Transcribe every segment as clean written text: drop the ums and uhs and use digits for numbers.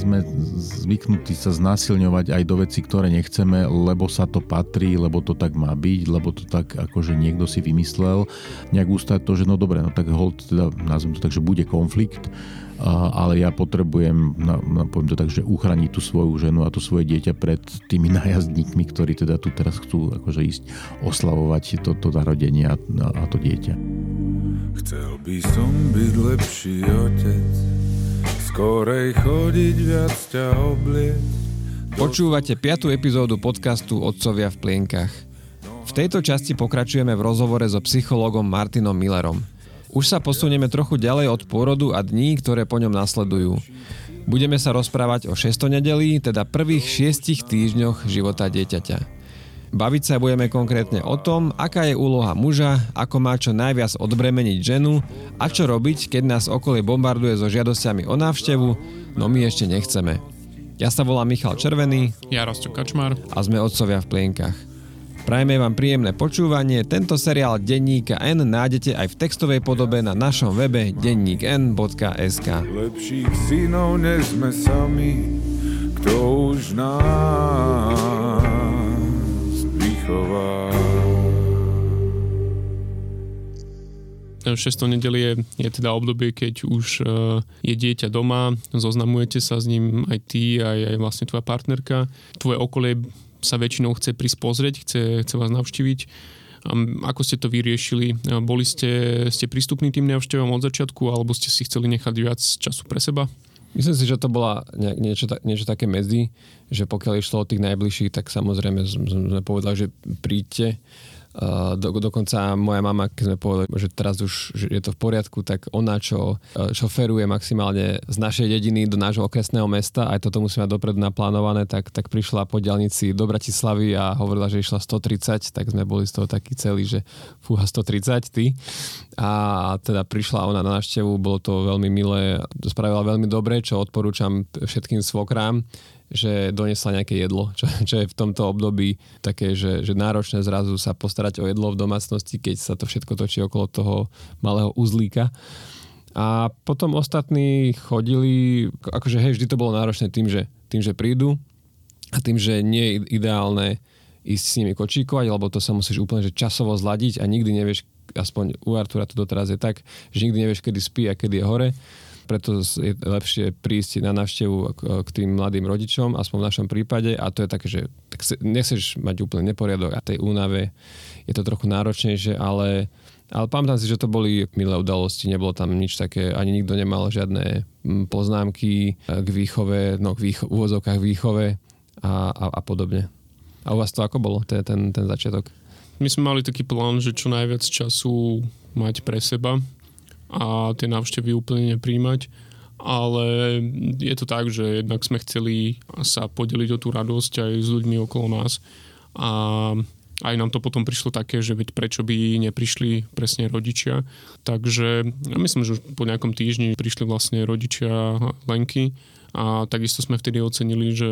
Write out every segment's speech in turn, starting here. sme zvyknutí sa znásilňovať aj do vecí, ktoré nechceme, lebo sa to patrí, lebo to tak má byť, lebo to tak akože niekto si vymyslel. Nejak ústať to, že no dobre, no tak hold, teda nazvem to tak, že bude konflikt, ale ja potrebujem, poviem to tak, že uchrániť tú svoju ženu a to svoje dieťa pred tými nájazdníkmi, ktorí teda tu teraz chcú akože ísť oslavovať toto narodenie a to dieťa. Chcel by som byť lepší otec, skorej chodiť viac ťa oblieť. Počúvate 5. epizódu podcastu Otcovia v plienkach. V tejto časti pokračujeme v rozhovore so psychológom Martinom Milerom. Už sa posunieme trochu ďalej od pôrodu a dní, ktoré po ňom nasledujú. Budeme sa rozprávať o 6. nedelí, teda prvých 6 týždňoch života dieťaťa. Baviť sa budeme konkrétne o tom, aká je úloha muža, ako má čo najviac odbremeniť ženu a čo robiť, keď nás okolie bombarduje so žiadosťami o návštevu, no my ešte nechceme. Ja sa volám Michal Červený. Ja Rasťo Kačmár. A sme Otcovia v plienkach. Prajme vám príjemné počúvanie. Tento seriál Denníka N nájdete aj v textovej podobe na našom webe dennikn.sk. Lepších synov než sme sami, kto už nás vychová. 6. nedelie je teda obdobie, keď už je dieťa doma, zoznamujete sa s ním aj ty, aj vlastne tvoja partnerka. Tvoje okolie sa väčšinou chce prísť pozrieť, chce vás navštíviť. Ako ste to vyriešili? Boli ste prístupní tým návštevám od začiatku, alebo ste si chceli nechať viac času pre seba? Myslím si, že to bola niečo také medzi, že pokiaľ išlo od tých najbližších, tak samozrejme sme povedali, že príďte. Dokonca moja mama, keď sme povedali, že teraz už je to v poriadku, tak ona, čo šoferuje maximálne z našej dediny do nášho okresného mesta, aj toto musíme dopredu naplánované, tak prišla po diaľnici do Bratislavy a hovorila, že išla 130, tak sme boli z toho takí celí, že fúha 130, ty. A teda prišla ona na návštevu, bolo to veľmi milé, spravila veľmi dobre, čo odporúčam všetkým svokrám, že donesla nejaké jedlo, čo je v tomto období také, že náročné zrazu sa postarať o jedlo v domácnosti, keď sa to všetko točí okolo toho malého uzlíka. A potom ostatní chodili, akože hej, vždy to bolo náročné tým, že prídu a tým, že nie je ideálne ísť s nimi kočíkovať, lebo to sa musíš úplne že časovo zladiť a nikdy nevieš, aspoň u Artura to doteraz je tak, že nikdy nevieš, kedy spí a kedy je hore. Preto je lepšie prísť na návštevu k tým mladým rodičom, aspoň v našom prípade. A to je také, že nechceš mať úplne neporiadok. A tej únave je to trochu náročnejšie, ale pamätám si, že to boli milé udalosti. Nebolo tam nič také, ani nikto nemal žiadne poznámky k výchove, úvodzovkách výchove a podobne. A u vás to ako bolo, ten začiatok? My sme mali taký plán, že čo najviac času mať pre seba a tie návštevy úplne nepríjmať, ale je to tak, že jednak sme chceli sa podeliť o tú radosť aj s ľuďmi okolo nás a aj nám to potom prišlo také, že veď prečo by neprišli presne rodičia. Takže ja myslím, že po nejakom týždni prišli vlastne rodičia Lenky a takisto sme vtedy ocenili, že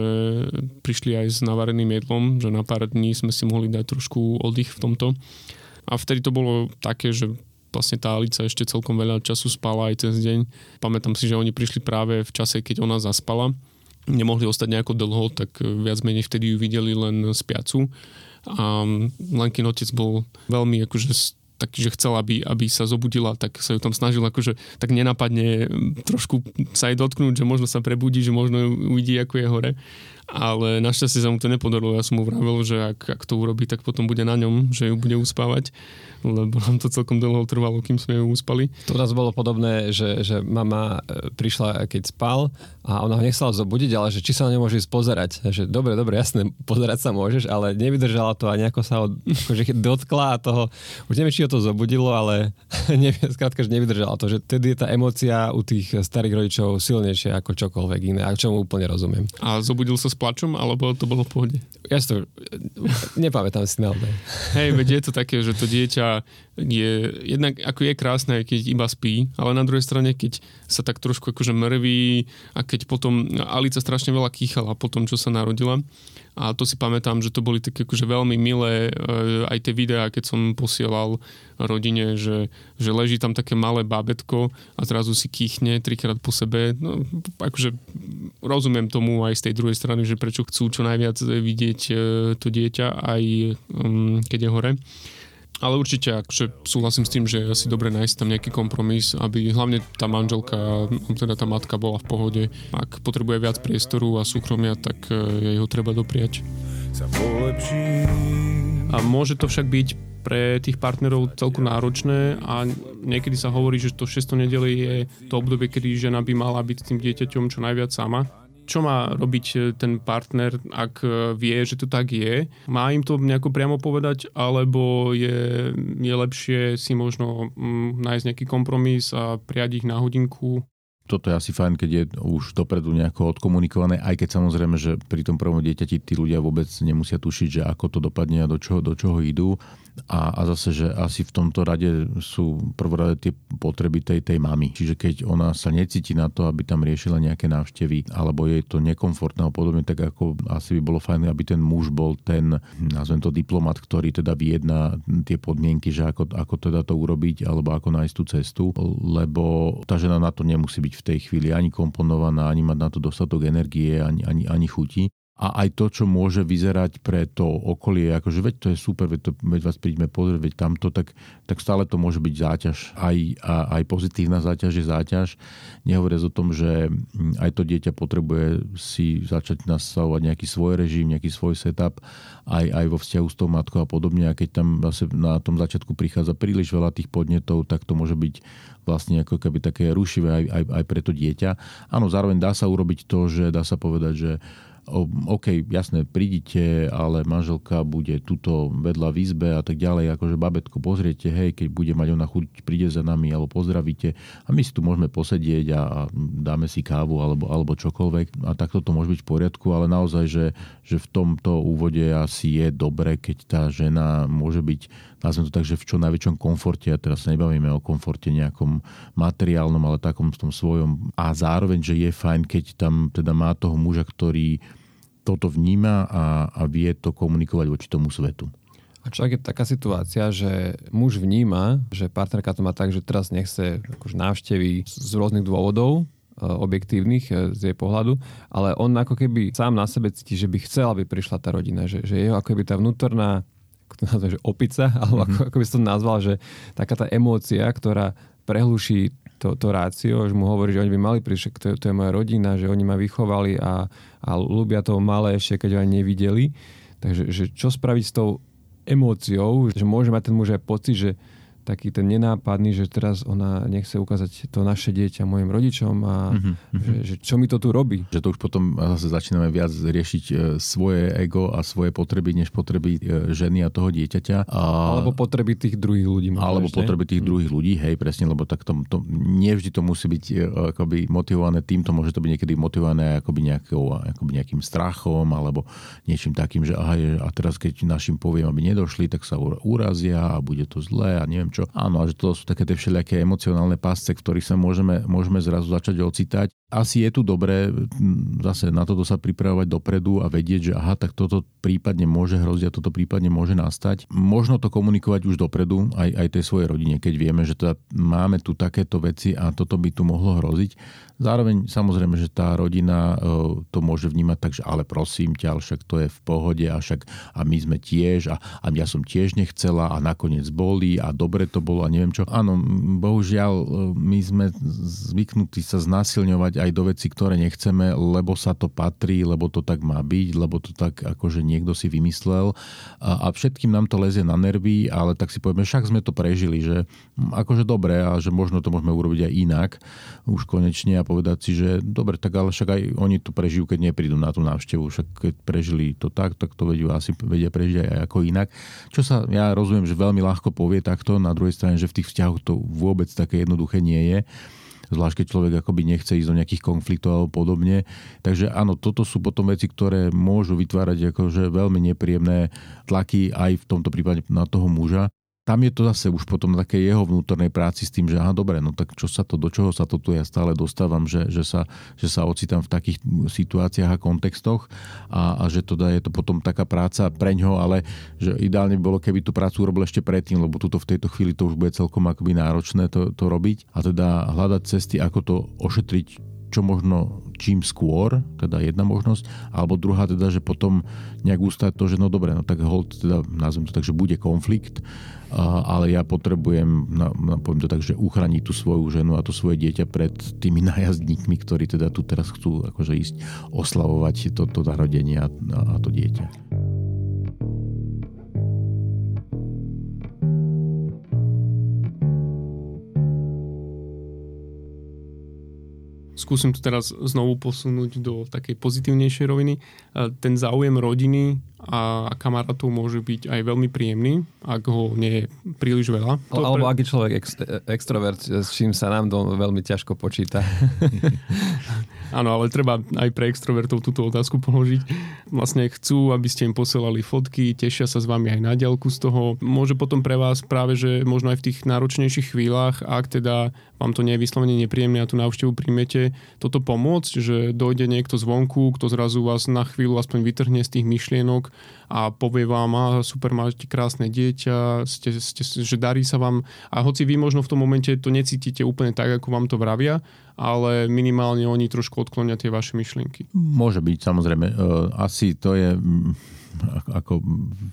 prišli aj s navareným jedlom, že na pár dní sme si mohli dať trošku oddych v tomto. A vtedy to bolo také, že vlastne tá Alica ešte celkom veľa času spala aj cez deň. Pamätám si, že oni prišli práve v čase, keď ona zaspala. Nemohli ostať nejako dlho, tak viac menej vtedy ju videli len spiacu. A Lenkin otec bol veľmi akože taký, že chcel, aby sa zobudila, tak sa ju tam snažil akože tak nenapadne trošku sa aj dotknúť, že možno sa prebudí, že možno uvidí, ako je hore. Ale našťastie sa mu to nepodarilo. Ja som mu vravil, že ak to urobí, tak potom bude na ňom, že ju bude uspávať, lebo nám to celkom dlho trvalo, kým sme ju uspali. To nás bolo podobné, že mama prišla, keď spal a ona ho nechcela zobudiť, ale že či sa na ňu môže ísť pozerať. Že dobre, jasné, pozerať sa môžeš, ale nevydržala to a nejako sa ho akože dotkla a toho, už neviem, či ho to zobudilo, ale skrátka, že nevydržala to. Že tedy je tá emócia u tých starých rodičov silnejšia ako čokoľvek iné, a čomu úplne rozumiem. A zobudil sa plačom, alebo to bolo v pohode? Ja si to nepamätám si naozaj. Hej, veď je to také, že to dieťa je, jednak ako je krásne, keď iba spí, ale na druhej strane, keď sa tak trošku akože mrví a keď potom Alica strašne veľa kýchala po tom, čo sa narodila A to si pamätám, že to boli také akože veľmi milé aj tie videá, keď som posielal rodine, že leží tam také malé bábätko a zrazu si kýchne 3-krát po sebe. No, akože rozumiem tomu aj z tej druhej strany, že prečo chcú čo najviac vidieť to dieťa, aj keď je hore. Ale určite, akože súhlasím s tým, že je asi dobre nájsť tam nejaký kompromis, aby hlavne tá manželka, teda tá matka bola v pohode. Ak potrebuje viac priestoru a súkromia, tak jej ho treba dopriať. A môže to však byť pre tých partnerov celku náročné a niekedy sa hovorí, že to 6. nedeľa je to obdobie, kedy žena by mala byť s tým dieťaťom čo najviac sama. Čo má robiť ten partner, ak vie, že to tak je? Má im to nejako priamo povedať, alebo je lepšie si možno nájsť nejaký kompromis a prijať ich na hodinku? Toto je asi fajn, keď je už dopredu nejako odkomunikované, aj keď samozrejme, že pri tom prvom dieťati tí ľudia vôbec nemusia tušiť, že ako to dopadne a do čoho idú. A zase, že asi v tomto rade sú prvorade tie potreby tej mamy. Čiže keď ona sa necíti na to, aby tam riešila nejaké návštevy, alebo je to nekomfortné a podobne, tak ako asi by bolo fajn, aby ten muž bol ten, nazvem to, diplomat, ktorý teda vyjedná tie podmienky, že ako teda to urobiť, alebo ako nájsť tú cestu, lebo tá žena na to nemusí byť v tej chvíli ani komponovaná, ani mať na to dostatok energie, ani chuti. A aj to, čo môže vyzerať pre to okolie, akože veď to je super, veď vás príďme pozrieť, veď tamto, tak stále to môže byť záťaž. Aj pozitívna záťaž je záťaž. Nehovoriac o tom, že aj to dieťa potrebuje si začať nastavovať nejaký svoj režim, nejaký svoj setup, aj vo vzťahu s tou matkou a podobne. A keď tam zase na tom začiatku prichádza príliš veľa tých podnetov, tak to môže byť vlastne ako keby také rušivé aj pre to dieťa. Áno, zároveň dá sa urobiť to, že dá sa povedať, že OK, jasné, prídite, ale manželka bude tuto vedľa v izbe a tak ďalej, akože babetko pozriete, hej, keď bude mať ona chuť, príde za nami alebo pozdravíte a my si tu môžeme posedieť a dáme si kávu alebo čokoľvek a takto to môže byť v poriadku, ale naozaj, že v tomto úvode asi je dobre, keď tá žena môže byť, nazvem to tak, že v čo najväčšom komforte, a teraz sa nebavíme o komforte nejakom materiálnom, ale takom v tom svojom, a zároveň, že je fajn, keď tam teda má toho muža, ktorý toto vníma a vie to komunikovať voči tomu svetu. A čo je taká situácia, že muž vníma, že partnerka to má tak, že teraz nechce akože návštevy z rôznych dôvodov, objektívnych z jej pohľadu, ale on ako keby sám na sebe cíti, že by chcel, aby prišla tá rodina, že jeho ako keby tá vnútorná, ako to nazvať, že opica, alebo ako by som to nazval, že taká tá emócia, ktorá prehluší to rácio, že mu hovorí, že oni by mali príšť, to je moja rodina, že oni ma vychovali a ľúbia toho malé ešte, keď ho ani nevideli. Takže že čo spraviť s tou emóciou, že môže mať ten muž aj pocit, že taký ten nenápadný, že teraz ona nechce ukázať to naše dieťa mojim rodičom a že čo mi to tu robí. Že to už potom zase začíname viac riešiť svoje ego a svoje potreby, než potreby ženy a toho dieťaťa. Alebo potreby tých druhých ľudí. Alebo potreby tých druhých ľudí, hej, presne, lebo tak to nevždy to musí byť akoby motivované týmto, môže to byť niekedy motivované akoby nejakým strachom alebo niečím takým, že aha, a teraz keď našim poviem, aby nedošli, tak sa urazia a bude to zlé a neviem čo. Áno, a že to sú také tie všelijaké emocionálne pásce, v ktorých sa môžeme zrazu začať ocitať. Asi je tu dobré zase na toto sa pripravovať dopredu a vedieť, že aha, tak toto prípadne môže hroziť a toto prípadne môže nastať. Možno to komunikovať už dopredu aj tej svojej rodine, keď vieme, že teda máme tu takéto veci a toto by tu mohlo hroziť. Zároveň samozrejme, že tá rodina to môže vnímať tak, že ale prosím ťa, ale však to je v pohode a však a my sme tiež a ja som tiež nechcela a nakoniec boli a dobre to bolo a neviem čo. Áno, bohužiaľ, my sme zvyknutí sa znásilňovať aj do vecí, ktoré nechceme, lebo sa to patrí, lebo to tak má byť, lebo to tak akože niekto si vymyslel a všetkým nám to lezie na nervy, ale tak si povieme, však sme to prežili, že akože dobre a že možno to môžeme urobiť aj inak už konečne a povedať si, že dobre, tak ale však aj oni to prežijú, keď neprídu na tú návštevu. Však keď prežili to tak to vedia prežiť aj ako inak. Čo sa, ja rozumiem, že veľmi ľahko povie takto, na druhej strane, že v tých vzťahoch to vôbec také jednoduché nie je. Zvlášť, keď človek akoby nechce ísť do nejakých konfliktov alebo podobne. Takže áno, toto sú potom veci, ktoré môžu vytvárať akože veľmi nepríjemné tlaky aj v tomto prípade na toho muža. tam je to zase už potom na takej jeho vnútornej práci s tým, že aha, dobre, no tak do čoho sa to tu ja stále dostávam, že sa ocitám v takých situáciách a kontextoch a že teda je to potom taká práca preňho, ale že ideálne by bolo, keby tú prácu urobil ešte predtým, lebo tuto v tejto chvíli to už bude celkom akoby náročné to robiť a teda hľadať cesty, ako to ošetriť čo možno čím skôr, teda jedna možnosť, alebo druhá teda, že potom nejak ustať to, že no dobre, no tak hold, teda nazvem to tak, že bude konflikt, ale ja potrebujem, poviem to tak, že uchrániť tú svoju ženu a to svoje dieťa pred tými nájazdníkmi, ktorí teda tu teraz chcú akože ísť oslavovať toto narodenie a to dieťa. Skúsim to teraz znovu posunúť do takej pozitívnejšej roviny. Ten záujem rodiny a kamarátov môže byť aj veľmi príjemný, ak ho nie je príliš veľa. Alebo ak je človek extrovert, s čím sa nám to veľmi ťažko počíta. Áno, ale treba aj pre extrovertov túto otázku položiť. Vlastne chcú, aby ste im posielali fotky, tešia sa s vami aj na diaľku z toho. Môže potom pre vás práve, že možno aj v tých náročnejších chvíľach, ak teda vám to nie je vyslovene nepríjemné a tú návštevu príjmete, toto pomôcť, že dojde niekto zvonku, kto zrazu vás na chvíľu aspoň vytrhne z tých myšlienok a povie vám, super, máte krásne dieťa, že darí sa vám. A hoci vy možno v tom momente to necítite úplne tak, ako vám to vravia, ale minimálne oni trošku odklonia tie vaše myšlienky. Môže byť, samozrejme. Asi to je, ako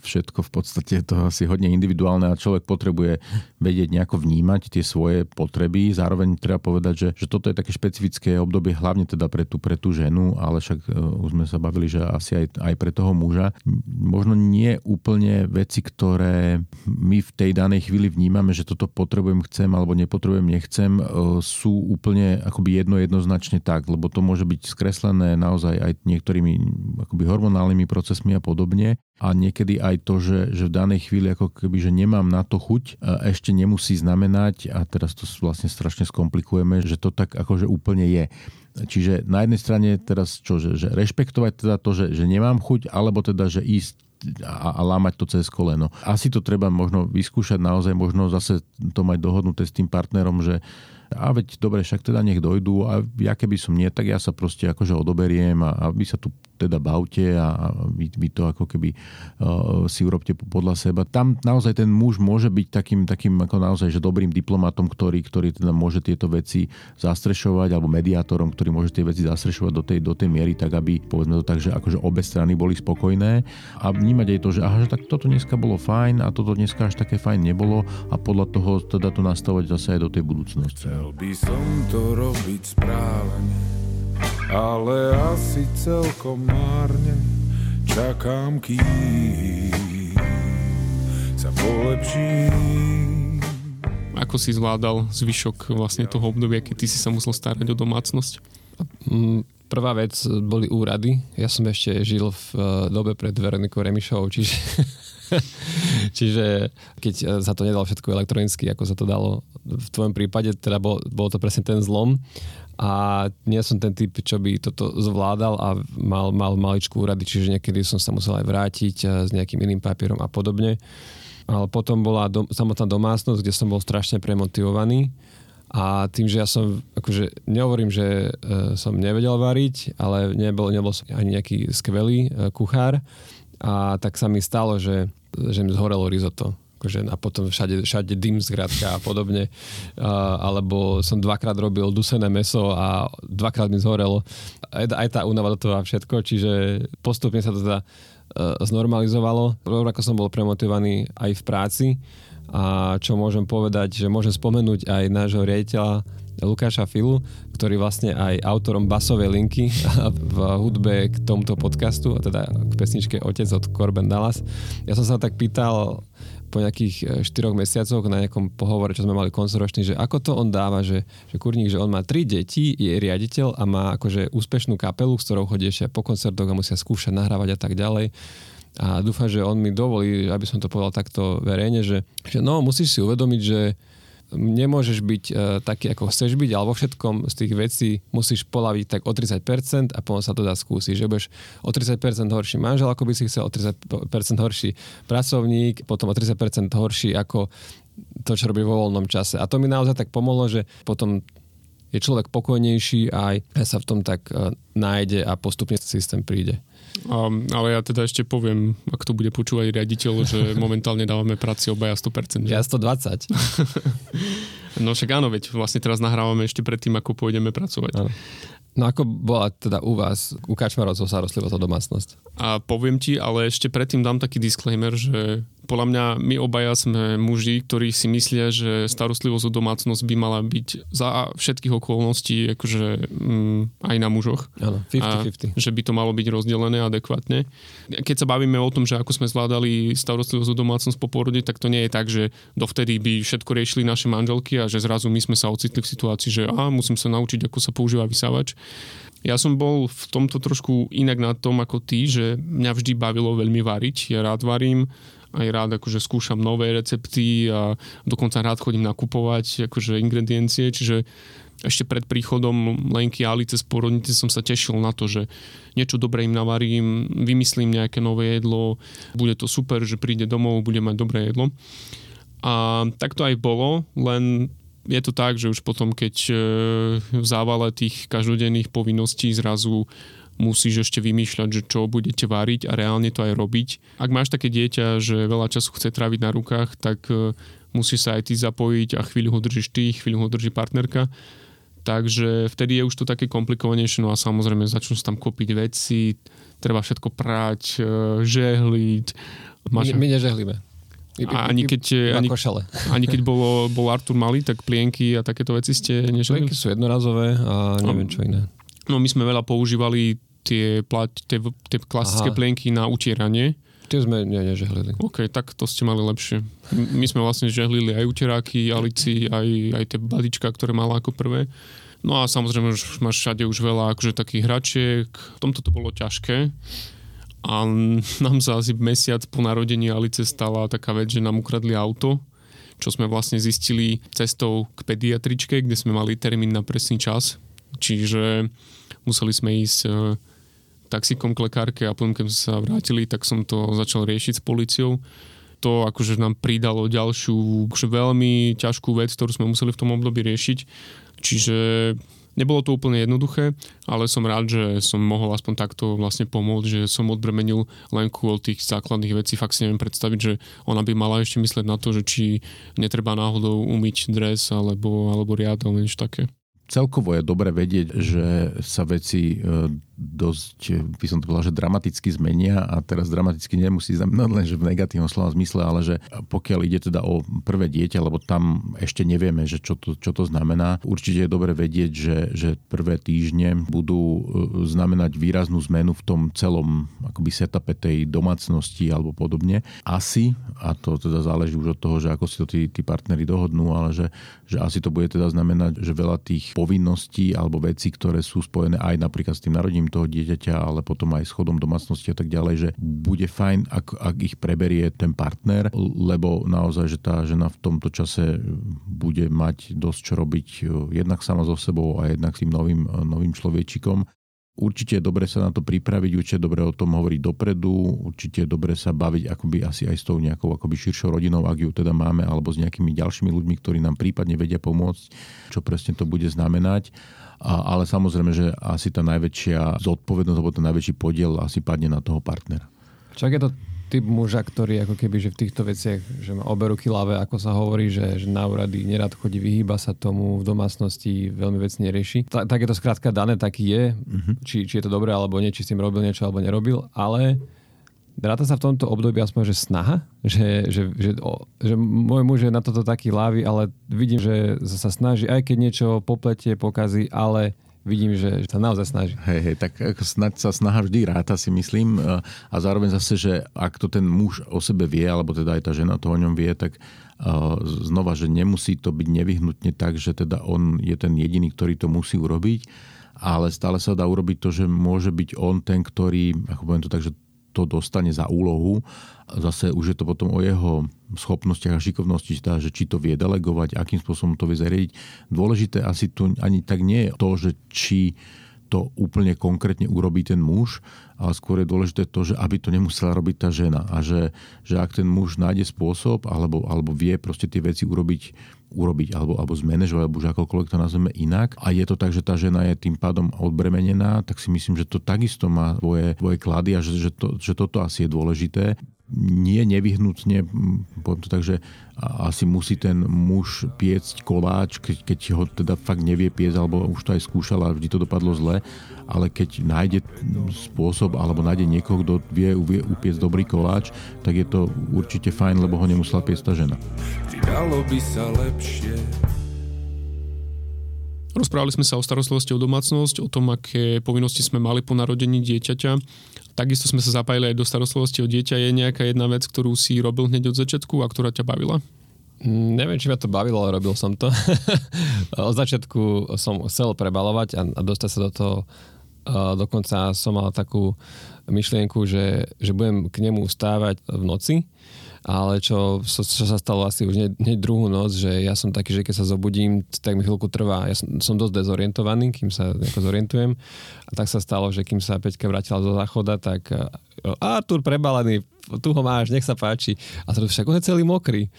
všetko v podstate, to asi hodne individuálne a človek potrebuje vedieť nejako vnímať tie svoje potreby. Zároveň treba povedať, že toto je také špecifické obdobie, hlavne teda pre tú ženu, ale však už sme sa bavili, že asi aj pre toho muža. Možno nie úplne veci, ktoré my v tej danej chvíli vnímame, že toto potrebujem, chcem alebo nepotrebujem, nechcem, sú úplne akoby jednoznačne tak, lebo to môže byť skreslené naozaj aj niektorými akoby hormonálnymi procesmi a podobne. A niekedy aj to, že v danej chvíli ako keby, že nemám na to chuť, ešte nemusí znamenať, a teraz to vlastne strašne skomplikujeme, že to tak akože úplne je. Čiže na jednej strane teraz čo, že rešpektovať teda to, že nemám chuť, alebo teda, že ísť a lámať to cez koleno. Asi to treba možno vyskúšať, naozaj možno zase to mať dohodnuté s tým partnerom, že a veď dobre, však teda nech dojdú a ja keby som nie, tak ja sa proste akože odoberiem a vy sa tu teda bavte a vy to ako keby si urobte podľa seba. Tam naozaj ten muž môže byť takým ako naozaj že dobrým diplomatom, ktorý teda môže tieto veci zastrešovať, alebo mediátorom, ktorý môže tie veci zastrešovať do tej miery, tak aby povedzme to tak, že akože obe strany boli spokojné a vnímať aj to, že aha, že tak toto dneska bolo fajn a toto dneska až také fajn nebolo a podľa toho teda to nastavovať zase aj do tej budúcnosti. Chcel by som to robiť správne, ale asi celkom márne čakám, kým sa polepším. Ako si zvládal zvyšok vlastne toho obdobia, keď ty si sa musel starať o domácnosť? Prvá vec boli úrady. Ja som ešte žil v dobe pred Veronikou Remišovou, čiže čiže keď sa to nedalo všetko elektronicky, ako sa to dalo v tvojom prípade, teda bolo to presne ten zlom a nie som ten typ, čo by toto zvládal a mal maličkú úrady, čiže niekedy som sa musel aj vrátiť s nejakým iným papierom a podobne. Ale potom bola samotná domácnosť, kde som bol strašne premotivovaný. A tým, že ja som, akože nehovorím, že som nevedel variť, ale nebol som ani nejaký skvelý kuchár. A tak sa mi stalo, že mi zhorelo risotto. Akože, a potom všade dym zkrátka a podobne. Alebo som dvakrát robil dusené mäso a dvakrát mi zhorelo. Aj tá únava do toho a všetko. Čiže postupne sa to teda znormalizovalo. Rovnako som bol premotivovaný aj v práci. A čo môžem povedať, že môžem spomenúť aj nášho riaditeľa Lukáša Filu, ktorý vlastne aj autorom basovej linky v hudbe k tomuto podcastu, a teda k pesničke Otec od Corben Dallas. Ja som sa tak pýtal po nejakých 4 mesiacoch na nejakom pohovore, čo sme mali koncoročný, že ako to on dáva, že kurník, že on má 3 deti, je riaditeľ a má akože úspešnú kapelu, s ktorou chodí ešte po koncertoch a musia skúšať, nahrávať a tak ďalej. A dúfam, že on mi dovolí, aby som to povedal takto verejne, že no, musíš si uvedomiť, že nemôžeš byť taký, ako chceš byť, ale vo všetkom z tých vecí musíš polaviť tak o 30% a potom sa to dá skúsiť, že budeš o 30% horší manžel, ako by si chcel, o 30% horší pracovník, potom o 30% horší ako to, čo robí vo voľnom čase. A to mi naozaj tak pomohlo, že potom je človek pokojnejší a aj sa v tom tak nájde a postupne systém príde. Ale ja teda ešte poviem, ak to bude počúvať riaditeľ, že momentálne dávame práci obaja 100%. Ja 120. No však áno, veď vlastne teraz nahrávame ešte predtým, ako pôjdeme pracovať. Áno. No ako bola teda u vás, u Kačmarovcov, starostlivosť o domácnosť? A poviem ti, ale ešte predtým dám taký disclaimer, že podľa mňa my obaja sme muži, ktorí si myslia, že starostlivosť o domácnosť by mala byť za všetkých okolností akože aj na mužoch. Áno, 50-50. Že by to malo byť rozdelené adekvátne. Keď sa bavíme o tom, že ako sme zvládali starostlivosť o domácnosť po porode, tak to nie je tak, že dovtedy by všetko riešili naše manželky a že zrazu my sme sa ocitli v situácii, že musím sa naučiť, ako sa používa vysávač. Ja som bol v tomto trošku inak na tom ako ty, že mňa vždy bavilo veľmi variť. Ja rád varím, aj rád akože skúšam nové recepty a dokonca rád chodím nakupovať akože ingrediencie, čiže ešte pred príchodom Lenky a Alice z porodnice som sa tešil na to, že niečo dobré im navarím, vymyslím nejaké nové jedlo, bude to super, že príde domov, bude mať dobré jedlo. A tak to aj bolo, len je to tak, že už potom, keď v závale tých každodenných povinností zrazu musíš ešte vymýšľať, že čo budete variť a reálne to aj robiť. Ak máš také dieťa, že veľa času chce tráviť na rukách, tak musíš sa aj ty zapojiť a chvíľu ho držíš ty, chvíľu ho drží partnerka. Takže vtedy je už to také komplikovanejšie. No a samozrejme začnú sa tam kopiť veci, treba všetko prať, žehliť. My nežehlíme. Ani keď bol Artur malý, tak plienky a takéto veci ste nežali? Plienky sú jednorazové a neviem čo iné. No my sme veľa používali tie klasické plienky na utieranie. Tie sme nežehlili. OK, tak to ste mali lepšie. My sme vlastne žehlili aj utieráky, Alici, aj tie badička, ktoré mala ako prvé. No a samozrejme už máš všade už veľa akože takých hračiek. V tomto to bolo ťažké. A nám sa asi mesiac po narodení Alice stala taká vec, že nám ukradli auto, čo sme vlastne zistili cestou k pediatričke, kde sme mali termín na presný čas. Čiže museli sme ísť taxikom k lekárke a potom, keď sme sa vrátili, tak som to začal riešiť s políciou. To akože nám pridalo ďalšiu veľmi ťažkú vec, ktorú sme museli v tom období riešiť. Čiže nebolo to úplne jednoduché, ale som rád, že som mohol aspoň takto vlastne pomôcť, že som odbremenil Lenku od tých základných vecí. Fakt si neviem predstaviť, že ona by mala ešte myslieť na to, že či netreba náhodou umyť dres alebo riad, alebo niečo také. Celkovo je dobre vedieť, že sa veci dosť, by som to povedal, že dramaticky zmenia a teraz dramaticky nemusí znamenať len, že v negatívnom slova zmysle, ale že pokiaľ ide teda o prvé dieťa, lebo tam ešte nevieme, že čo to znamená, určite je dobre vedieť, že prvé týždne budú znamenať výraznú zmenu v tom celom akoby setupe tej domácnosti alebo podobne. Asi, a to teda záleží už od toho, že ako si to tí partneri dohodnú, ale že asi to bude teda znamenať, že veľa tých povinností alebo vecí, ktoré sú spojené aj napríklad s tým narodením toho dieťaťa, ale potom aj s chodom domácnosti a tak ďalej, že bude fajn, ak ich preberie ten partner, lebo naozaj, že tá žena v tomto čase bude mať dosť čo robiť jednak sama so sebou a jednak tým novým človečikom. Určite je dobre sa na to pripraviť, určite dobre o tom hovoriť dopredu, určite je dobre sa baviť akoby asi aj s tou nejakou akoby širšou rodinou, ak ju teda máme, alebo s nejakými ďalšími ľuďmi, ktorí nám prípadne vedia pomôcť, čo presne to bude znamenať. Ale samozrejme, že asi tá najväčšia zodpovednosť, alebo ten najväčší podiel asi padne na toho partnera. Čak je to typ muža, ktorý ako keby, že v týchto veciach, že má oberuky ľavé, ako sa hovorí, že na úrady nerad chodí, vyhýba sa tomu, v domácnosti veľmi vec nerieši. Tak je to skrátka dané, taký je, či je to dobré alebo nie, či s tým robil niečo alebo nerobil, ale ráta sa v tomto období aspoň, že snaha, že môj muž je na toto taký ľavý, ale vidím, že sa snaží, aj keď niečo popletie, pokazí, ale vidím, že sa naozaj snaží. Hej, tak snaď sa snaha vždy ráta, si myslím. A zároveň zase, že ak to ten muž o sebe vie, alebo teda aj tá žena to o ňom vie, tak znova, že nemusí to byť nevyhnutne tak, že teda on je ten jediný, ktorý to musí urobiť, ale stále sa dá urobiť to, že môže byť on ten, ktorý, ako poviem to tak, že to dostane za úlohu. Zase už je to potom o jeho schopnostiach a šikovnosti, že či to vie delegovať, akým spôsobom to vie zariadiť. Dôležité asi tu ani tak nie je to, že či to úplne konkrétne urobí ten muž, ale skôr je dôležité to, že aby to nemusela robiť tá žena a že ak ten muž nájde spôsob alebo vie proste tie veci urobiť alebo zmanéžovať, alebo už akokoľvek to nazveme inak a je to tak, že tá žena je tým pádom odbremenená, tak si myslím, že to takisto má svoje klady a že toto asi je dôležité. Nie nevyhnutne, poviem to tak, že asi musí ten muž piecť koláč, keď ho teda fakt nevie piecť, alebo už to aj skúšal a vždy to dopadlo zle, ale keď nájde spôsob, alebo nájde niekoho, kto vie upiecť dobrý koláč, tak je to určite fajn, lebo ho nemusela piecť tá žena. Dalo by sa lepšie. Rozprávali sme sa o starostlivosti o domácnosť, o tom, aké povinnosti sme mali po narodení dieťaťa. Takisto sme sa zapájili aj do starostlivosti o dieťa. Je nejaká jedna vec, ktorú si robil hneď od začiatku a ktorá ťa bavila? Neviem, či ma to bavilo, ale robil som to. Od začiatku som chcel prebalovať a dostať sa do toho. Dokonca som mal takú myšlienku, že budem k nemu stávať v noci. Ale čo sa stalo asi už hneď druhú noc, že ja som taký, že keď sa zobudím, tak mi chvíľku trvá. Ja som dosť dezorientovaný, kým sa nejako zorientujem. A tak sa stalo, že kým sa Peťka vrátila do záchoda, tak Artur prebalený, tu ho máš, nech sa páči. A to však on je celý mokrý.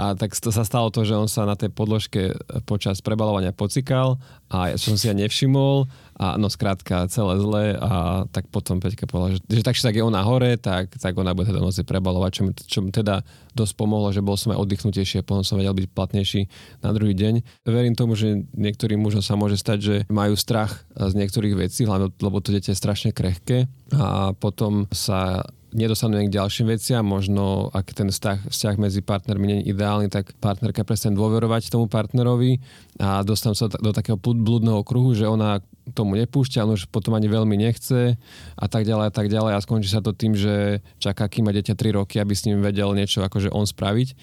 A tak to sa stalo to, že on sa na tej podložke počas prebalovania pocikal a som si ja nevšimol a no skrátka celé zle a tak potom Peťka povedala, že takže tak je ona hore, tak ona bude teda noci prebalovať, čo mi teda dosť pomohlo, že bol som aj oddychnutejší a potom som vedel byť platnejší na druhý deň. Verím tomu, že niektorým mužom sa môže stať, že majú strach z niektorých vecí, hlavne lebo to dieťa je strašne krehké a potom sa nedosanujem k ďalším veciam, možno ak ten vzťah medzi partnermi nie je ideálny, tak partnerka prestane dôverovať tomu partnerovi a dostám sa do takého blúdneho kruhu, že ona tomu nepúšťa, on už potom ani veľmi nechce a tak ďalej a skončí sa to tým, že čaká, kým má dieťa 3 roky, aby s ním vedel niečo akože on spraviť.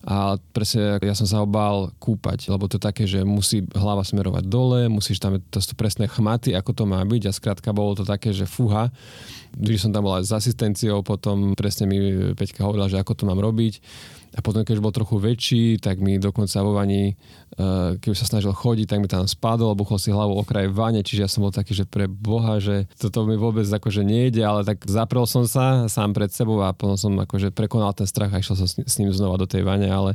A presne ja som sa obál kúpať, lebo to je také, že musí hlava smerovať dole, musíš tam, to sú presné chmaty, ako to má byť a skrátka bolo to také, že fúha. Když som tam bol aj s asistenciou, potom presne mi Peťka hovorila, že ako to mám robiť. A potom, keď už bol trochu väčší, tak mi dokonca vo vani, keď už sa snažil chodiť, tak mi tam spadol, buchol si hlavu o kraj vane, čiže ja som bol taký, že pre Boha, že toto mi vôbec akože nejde, ale tak zaprel som sa sám pred sebou a potom som akože prekonal ten strach a išiel som s ním znova do tej vane, ale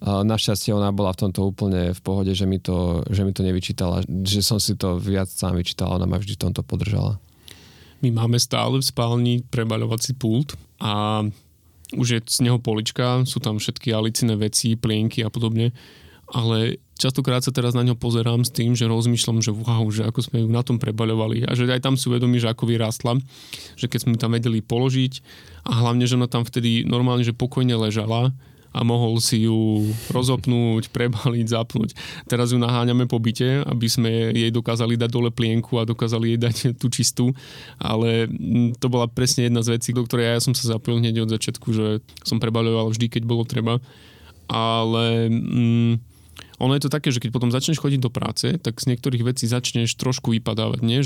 našťastie ona bola v tomto úplne v pohode, že mi to nevyčítala, že som si to viac sám vyčítal, ona ma vždy v tomto podržala. My máme stále v spálni prebaľovací pult a už je z neho polička, sú tam všetky Alicine veci, plienky a podobne, ale častokrát sa teraz na ňo pozerám s tým, že rozmýšľam, že wow, že ako sme ju na tom prebaľovali a že aj tam si uvedomí, že ako vyrástla, že keď sme tam vedeli položiť a hlavne, že ona tam vtedy normálne, že pokojne ležala a mohol si ju rozopnúť, prebaliť, zapnúť. Teraz ju naháňame po byte, aby sme jej dokázali dať dole plienku a dokázali jej dať tú čistú, ale to bola presne jedna z vecí, do ktorej ja som sa zapojil hneď od začiatku, že som prebaľoval vždy, keď bolo treba, ale ono je to také, že keď potom začneš chodiť do práce, tak z niektorých vecí začneš trošku vypadávať, nie?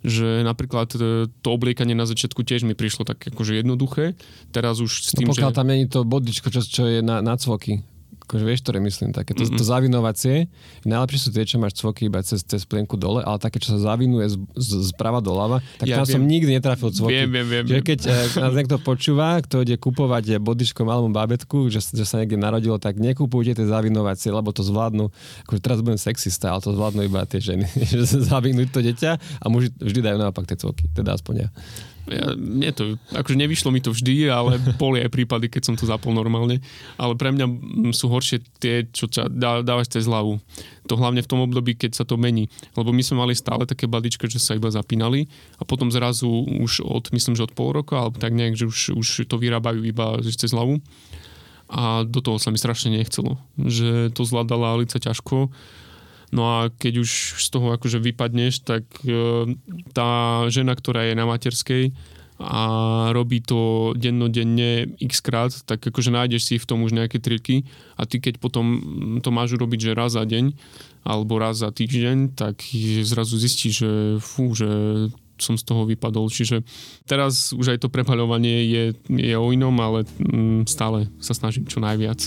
Že napríklad to obliekanie na začiatku tiež mi prišlo tak akože jednoduché. Teraz už s tým, pokiaľ tam není to bodičko, čo je na cvoky. Akože vieš, ktoré myslím, také to zavinovacie. Najlepšie sú tie, čo máš cvoky iba cez plienku dole, ale také, čo sa zavinuje z prava do ľava, tak ja tam som nikdy netrafil cvoky. Viem. Že keď nás niekto počúva, kto ide kupovať bodičko malému bábätku, že sa niekde narodilo, tak nekupujte tie zavinovacie, lebo to zvládnu, akože teraz budem sexista, ale to zvládnu iba tie ženy, že zavinúť to dieťa a muži vždy dajú naopak tie cvoky, teda aspoň ja. Nie to, akože nevyšlo mi to vždy, ale boli aj prípady, keď som to zapol normálne. Ale pre mňa sú horšie tie, čo dávaš cez hlavu. To hlavne v tom období, keď sa to mení. Lebo my sme mali stále také badičky, že sa iba zapínali a potom zrazu už myslím, že od pol roka, alebo tak nejak, že už to vyrábajú iba cez hlavu. A do toho sa mi strašne nechcelo. Že to zvládala Alica ťažko. No a keď už z toho akože vypadneš, tak tá žena, ktorá je na materskej a robí to dennodenne x-krát, tak akože nájdeš si v tom už nejaké triky a ty keď potom to máš urobiť, že raz za deň alebo raz za týždeň, tak zrazu zistíš, že som z toho vypadol. Čiže teraz už aj to prepaľovanie je o inom, ale stále sa snažím čo najviac.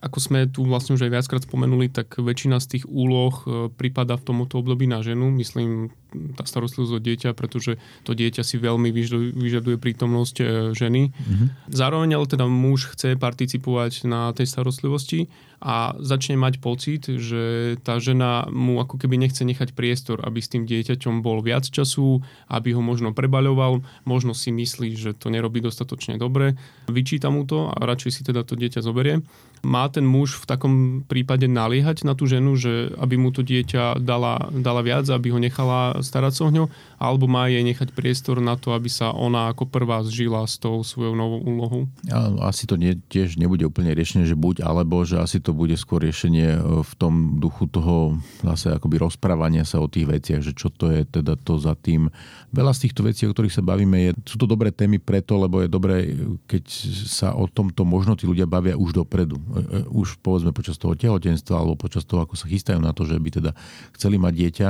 Ako sme tu vlastne už aj viackrát spomenuli, tak väčšina z tých úloh pripadá v tomto období na ženu. Myslím, tá starostlivosť o dieťa, pretože to dieťa si veľmi vyžaduje prítomnosť ženy. Mm-hmm. Zároveň ale teda muž chce participovať na tej starostlivosti a začne mať pocit, že tá žena mu ako keby nechce nechať priestor, aby s tým dieťaťom bol viac času, aby ho možno prebaľoval, možno si myslí, že to nerobí dostatočne dobre. Vyčíta mu to a radšej si teda to dieťa zoberie. Má ten muž v takom prípade naliehať na tú ženu, že aby mu to dieťa dala viac, aby ho nechala starať sa o ňo, alebo má jej nechať priestor na to, aby sa ona ako prvá zžila s tou svojou novou úlohou? Asi to tiež nebude úplne riešenie, že buď alebo, že asi to bude skôr riešenie v tom duchu toho zase akoby rozprávania sa o tých veciach, že čo to je teda to za tým. Veľa z týchto vecí, o ktorých sa bavíme, sú to dobré témy preto, lebo je dobré, keď sa o tomto možno tí ľudia bavia už dopredu. Už povedzme počas toho tehotenstva alebo počas toho, ako sa chystajú na to, že by teda chceli mať dieťa.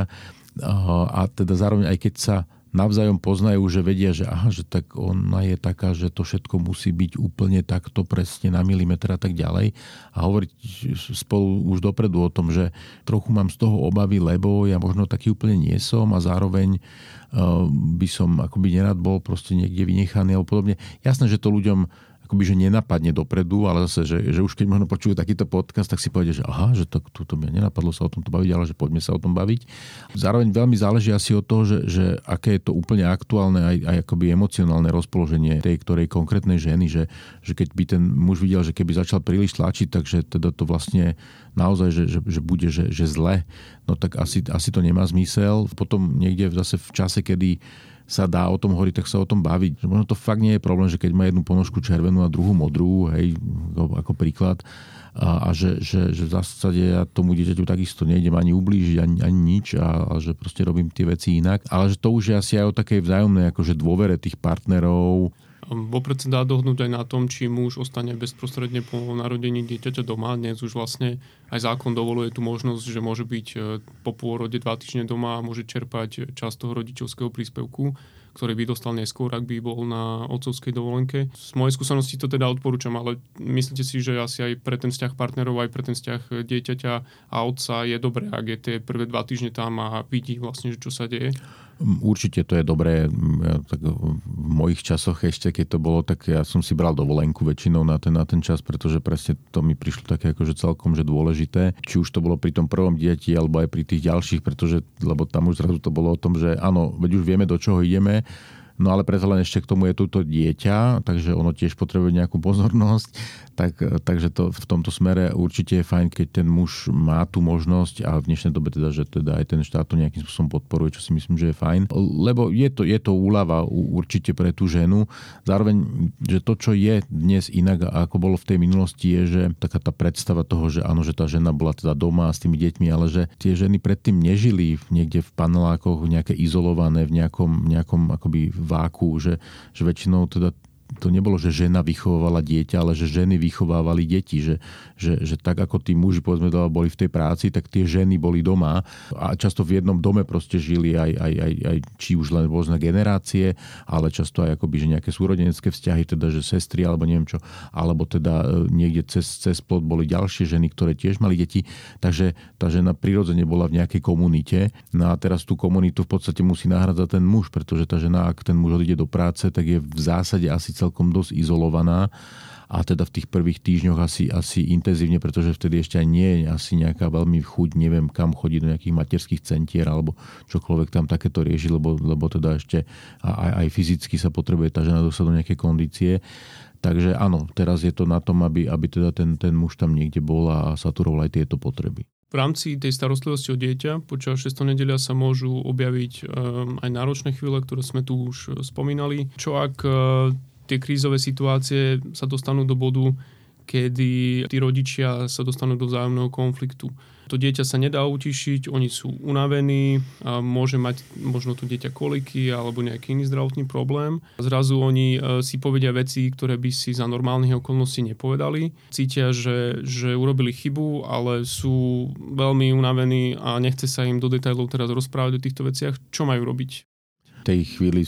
A teda zároveň aj keď sa navzájom poznajú, že vedia, že aha, že tak ona je taká, že to všetko musí byť úplne takto presne na milimetra a tak ďalej. A hovoriť spolu už dopredu o tom, že trochu mám z toho obavy, lebo ja možno taký úplne nie som a zároveň by som akoby nerad bol proste niekde vynechaný alebo podobne. Jasné, že to ľuďom akoby, že nenapadne dopredu, ale zase, že už keď možno počujú takýto podcast, tak si povedia, že aha, že to mňa nenapadlo sa o tomto baviť, ale že poďme sa o tom baviť. Zároveň veľmi záleží asi od toho, že aké je to úplne aktuálne aj akoby emocionálne rozpoloženie tej ktorej konkrétnej ženy, že keď by ten muž videl, že keby začal príliš tlačiť, takže teda to vlastne naozaj, že bude, že zle, no tak asi to nemá zmysel. Potom niekde zase v čase, kedy sa dá o tom hovoriť, tak sa o tom baviť. Možno to fakt nie je problém, že keď má jednu ponožku červenú a druhú modrú, hej, ako príklad, a že v zásade ja tomu dieťaťu takisto nejdem ani ublížiť, ani nič, a že proste robím tie veci inak. Ale že to už je asi aj o takej vzájomnej akože dôvere tých partnerov. Vopred sa dá dohodnúť aj na tom, či muž ostane bezprostredne po narodení dieťaťa doma. Dnes už vlastne aj zákon dovoluje tú možnosť, že môže byť po pôrode 2 týždne doma a môže čerpať časť toho rodičovského príspevku, ktorý by dostal neskôr, ak by bol na otcovskej dovolenke. Z mojej skúsenosti to teda odporúčam, ale myslíte si, že asi aj pre ten vzťah partnerov, aj pre ten vzťah dieťaťa a otca je dobré, ak je tie prvé 2 týždne tam a vidí vlastne, čo sa deje? Určite to je dobré. Tak v mojich časoch ešte, keď to bolo, tak ja som si bral dovolenku väčšinou na ten čas, pretože presne to mi prišlo také akože celkom že dôležité. Či už to bolo pri tom prvom dieťati, alebo aj pri tých ďalších, lebo tam už zrazu to bolo o tom, že áno, veď už vieme, do čoho ideme. No ale predsa len ešte k tomu je túto dieťa, takže ono tiež potrebuje nejakú pozornosť. Takže to v tomto smere určite je fajn, keď ten muž má tú možnosť a v dnešnej dobe teda, že teda aj ten štát to nejakým spôsobom podporuje, čo si myslím, že je fajn. Lebo je to úľava určite pre tú ženu. Zároveň, že to, čo je dnes inak, ako bolo v tej minulosti, je, že taká tá predstava toho, že áno, že tá žena bola teda doma s tými deťmi, ale že tie ženy predtým nežili niekde v panelákoch, nejaké izolované, v nejakom akoby váku, že väčšinou teda to nebolo, že žena vychovávala dieťa, ale že ženy vychovávali deti. Že tak ako tí muži, povedzme, boli v tej práci, tak tie ženy boli doma a často v jednom dome proste žili aj či už len rôzne generácie, ale často aj akoby, že nejaké súrodenecké vzťahy, teda že sestry alebo neviem čo, alebo teda niekde cez plot boli ďalšie ženy, ktoré tiež mali deti, takže tá žena prirodzene bola v nejakej komunite. No a teraz tú komunitu v podstate musí nahradzať ten muž, pretože tá žena, ak ten muž odíde do práce, tak je v zásade asi celkom dosť izolovaná a teda v tých prvých týždňoch asi intenzívne, pretože vtedy ešte aj nie je asi nejaká veľmi chuť, neviem kam chodiť do nejakých materských centier alebo čokoľvek tam takéto rieši, lebo teda ešte aj fyzicky sa potrebuje tá žena dostať do nejakej kondície. Takže áno, teraz je to na tom, aby teda ten muž tam niekde bol a saturoval aj tieto potreby. V rámci tej starostlivosti o dieťa počas 6. nedeľa sa môžu objaviť aj náročné chvíle, ktoré sme tu už spomínali. Čo ak tie krízové situácie sa dostanú do bodu, kedy tí rodičia sa dostanú do vzájomného konfliktu. To dieťa sa nedá utišiť, oni sú unavení, a môže mať možno to dieťa koliky alebo nejaký iný zdravotný problém. Zrazu oni si povedia veci, ktoré by si za normálnych okolností nepovedali. Cítia, že urobili chybu, ale sú veľmi unavení a nechce sa im do detailov teraz rozprávať o týchto veciach. Čo majú robiť? V tej chvíli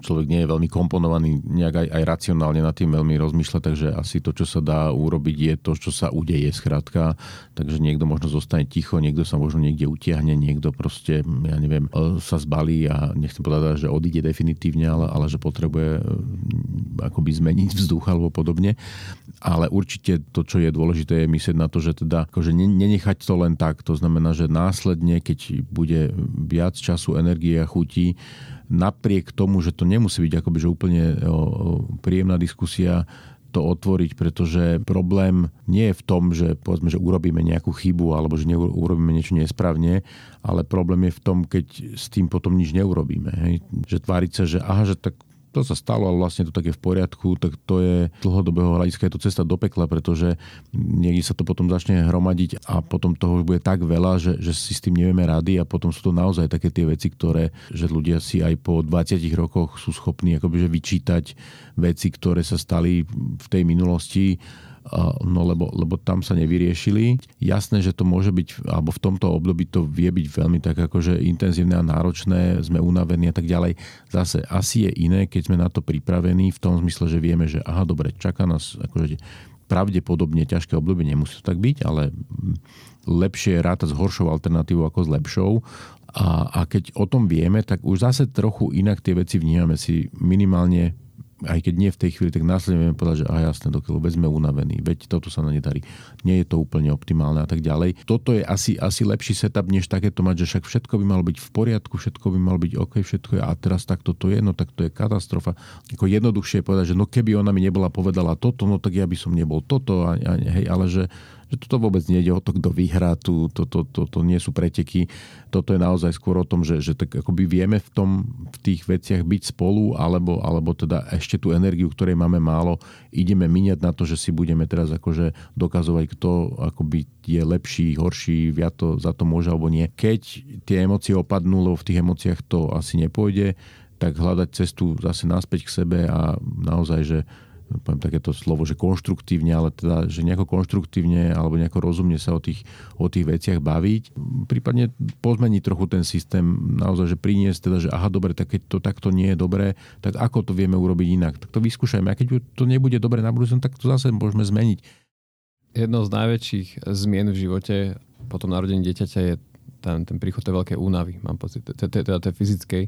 človek nie je veľmi komponovaný, nejak aj racionálne nad tým veľmi rozmýšľa, takže asi to, čo sa dá urobiť, je to, čo sa udeje skrátka. Takže niekto možno zostane ticho, niekto sa možno niekde utiahne, niekto proste, ja neviem, sa zbalí a nechcem povedať, že odíde definitívne, ale že potrebuje akoby zmeniť vzduch alebo podobne. Ale určite to, čo je dôležité, je myslieť na to, že teda akože nenechať to len tak. To znamená, že následne, keď bude viac času, energie a chuti, napriek tomu, že to nemusí byť akoby, že úplne príjemná diskusia, to otvoriť, pretože problém nie je v tom, že povedzme, že urobíme nejakú chybu alebo že urobíme niečo nesprávne, ale problém je v tom, keď s tým potom nič neurobíme. Hej? Že tváriť sa, že aha, že tak to sa stalo, ale vlastne to tak je v poriadku, tak to je dlhodobého hľadiska, je to cesta do pekla, pretože niekde sa to potom začne hromadiť a potom toho bude tak veľa, že si s tým nevieme rady a potom sú to naozaj také tie veci, ktoré, že ľudia si aj po 20 rokoch sú schopní akoby, že vyčítať veci, ktoré sa stali v tej minulosti, no lebo tam sa nevyriešili. Jasné, že to môže byť, alebo v tomto období to vie byť veľmi tak akože intenzívne a náročné, sme unavení a tak ďalej. Zase asi je iné, keď sme na to pripravení v tom zmysle, že vieme, že aha, dobre, čaká nás akože pravdepodobne ťažké obdobie, nemusí to tak byť, ale lepšie je rátať s horšou alternatívou ako s lepšou. A keď o tom vieme, tak už zase trochu inak tie veci vnímame si minimálne, aj keď nie v tej chvíli, tak následne vieme povedať, že a jasné, dokiaľ sme unavení, veď toto sa na nedarí, nie je to úplne optimálne a tak ďalej. Toto je asi lepší setup, než takéto mať, že však všetko by malo byť v poriadku, všetko by malo byť OK, všetko je a teraz takto to je, no tak to je katastrofa. Ako jednoduchšie je povedať, že no keby ona mi nebola povedala toto, no tak ja by som nebol toto, a hej, ale že toto vôbec nejde o to, kto vyhrá, to nie sú preteky. Toto je naozaj skôr o tom, že tak akoby vieme v tých veciach byť spolu, alebo teda ešte tú energiu, ktorej máme málo, ideme míňať na to, že si budeme teraz akože dokazovať, kto akoby je lepší, horší, viac to, za to môže alebo nie. Keď tie emócie opadnú, lebo v tých emóciách to asi nepôjde, tak hľadať cestu zase naspäť k sebe a naozaj, že poviem takéto slovo, že konštruktívne, ale teda, že nejako konštruktívne alebo nejako rozumne sa o tých veciach baviť. Prípadne pozmeniť trochu ten systém, naozaj, že priniesť teda, že aha, dobre, tak keď to takto nie je dobré, tak ako to vieme urobiť inak? Tak to vyskúšajme. A keď to nebude dobre na budúcom, tak to zase môžeme zmeniť. Jednou z najväčších zmien v živote po tom narodení dieťaťa je ten príchod tej veľkej únavy, mám pocit, teda tej fyzickej.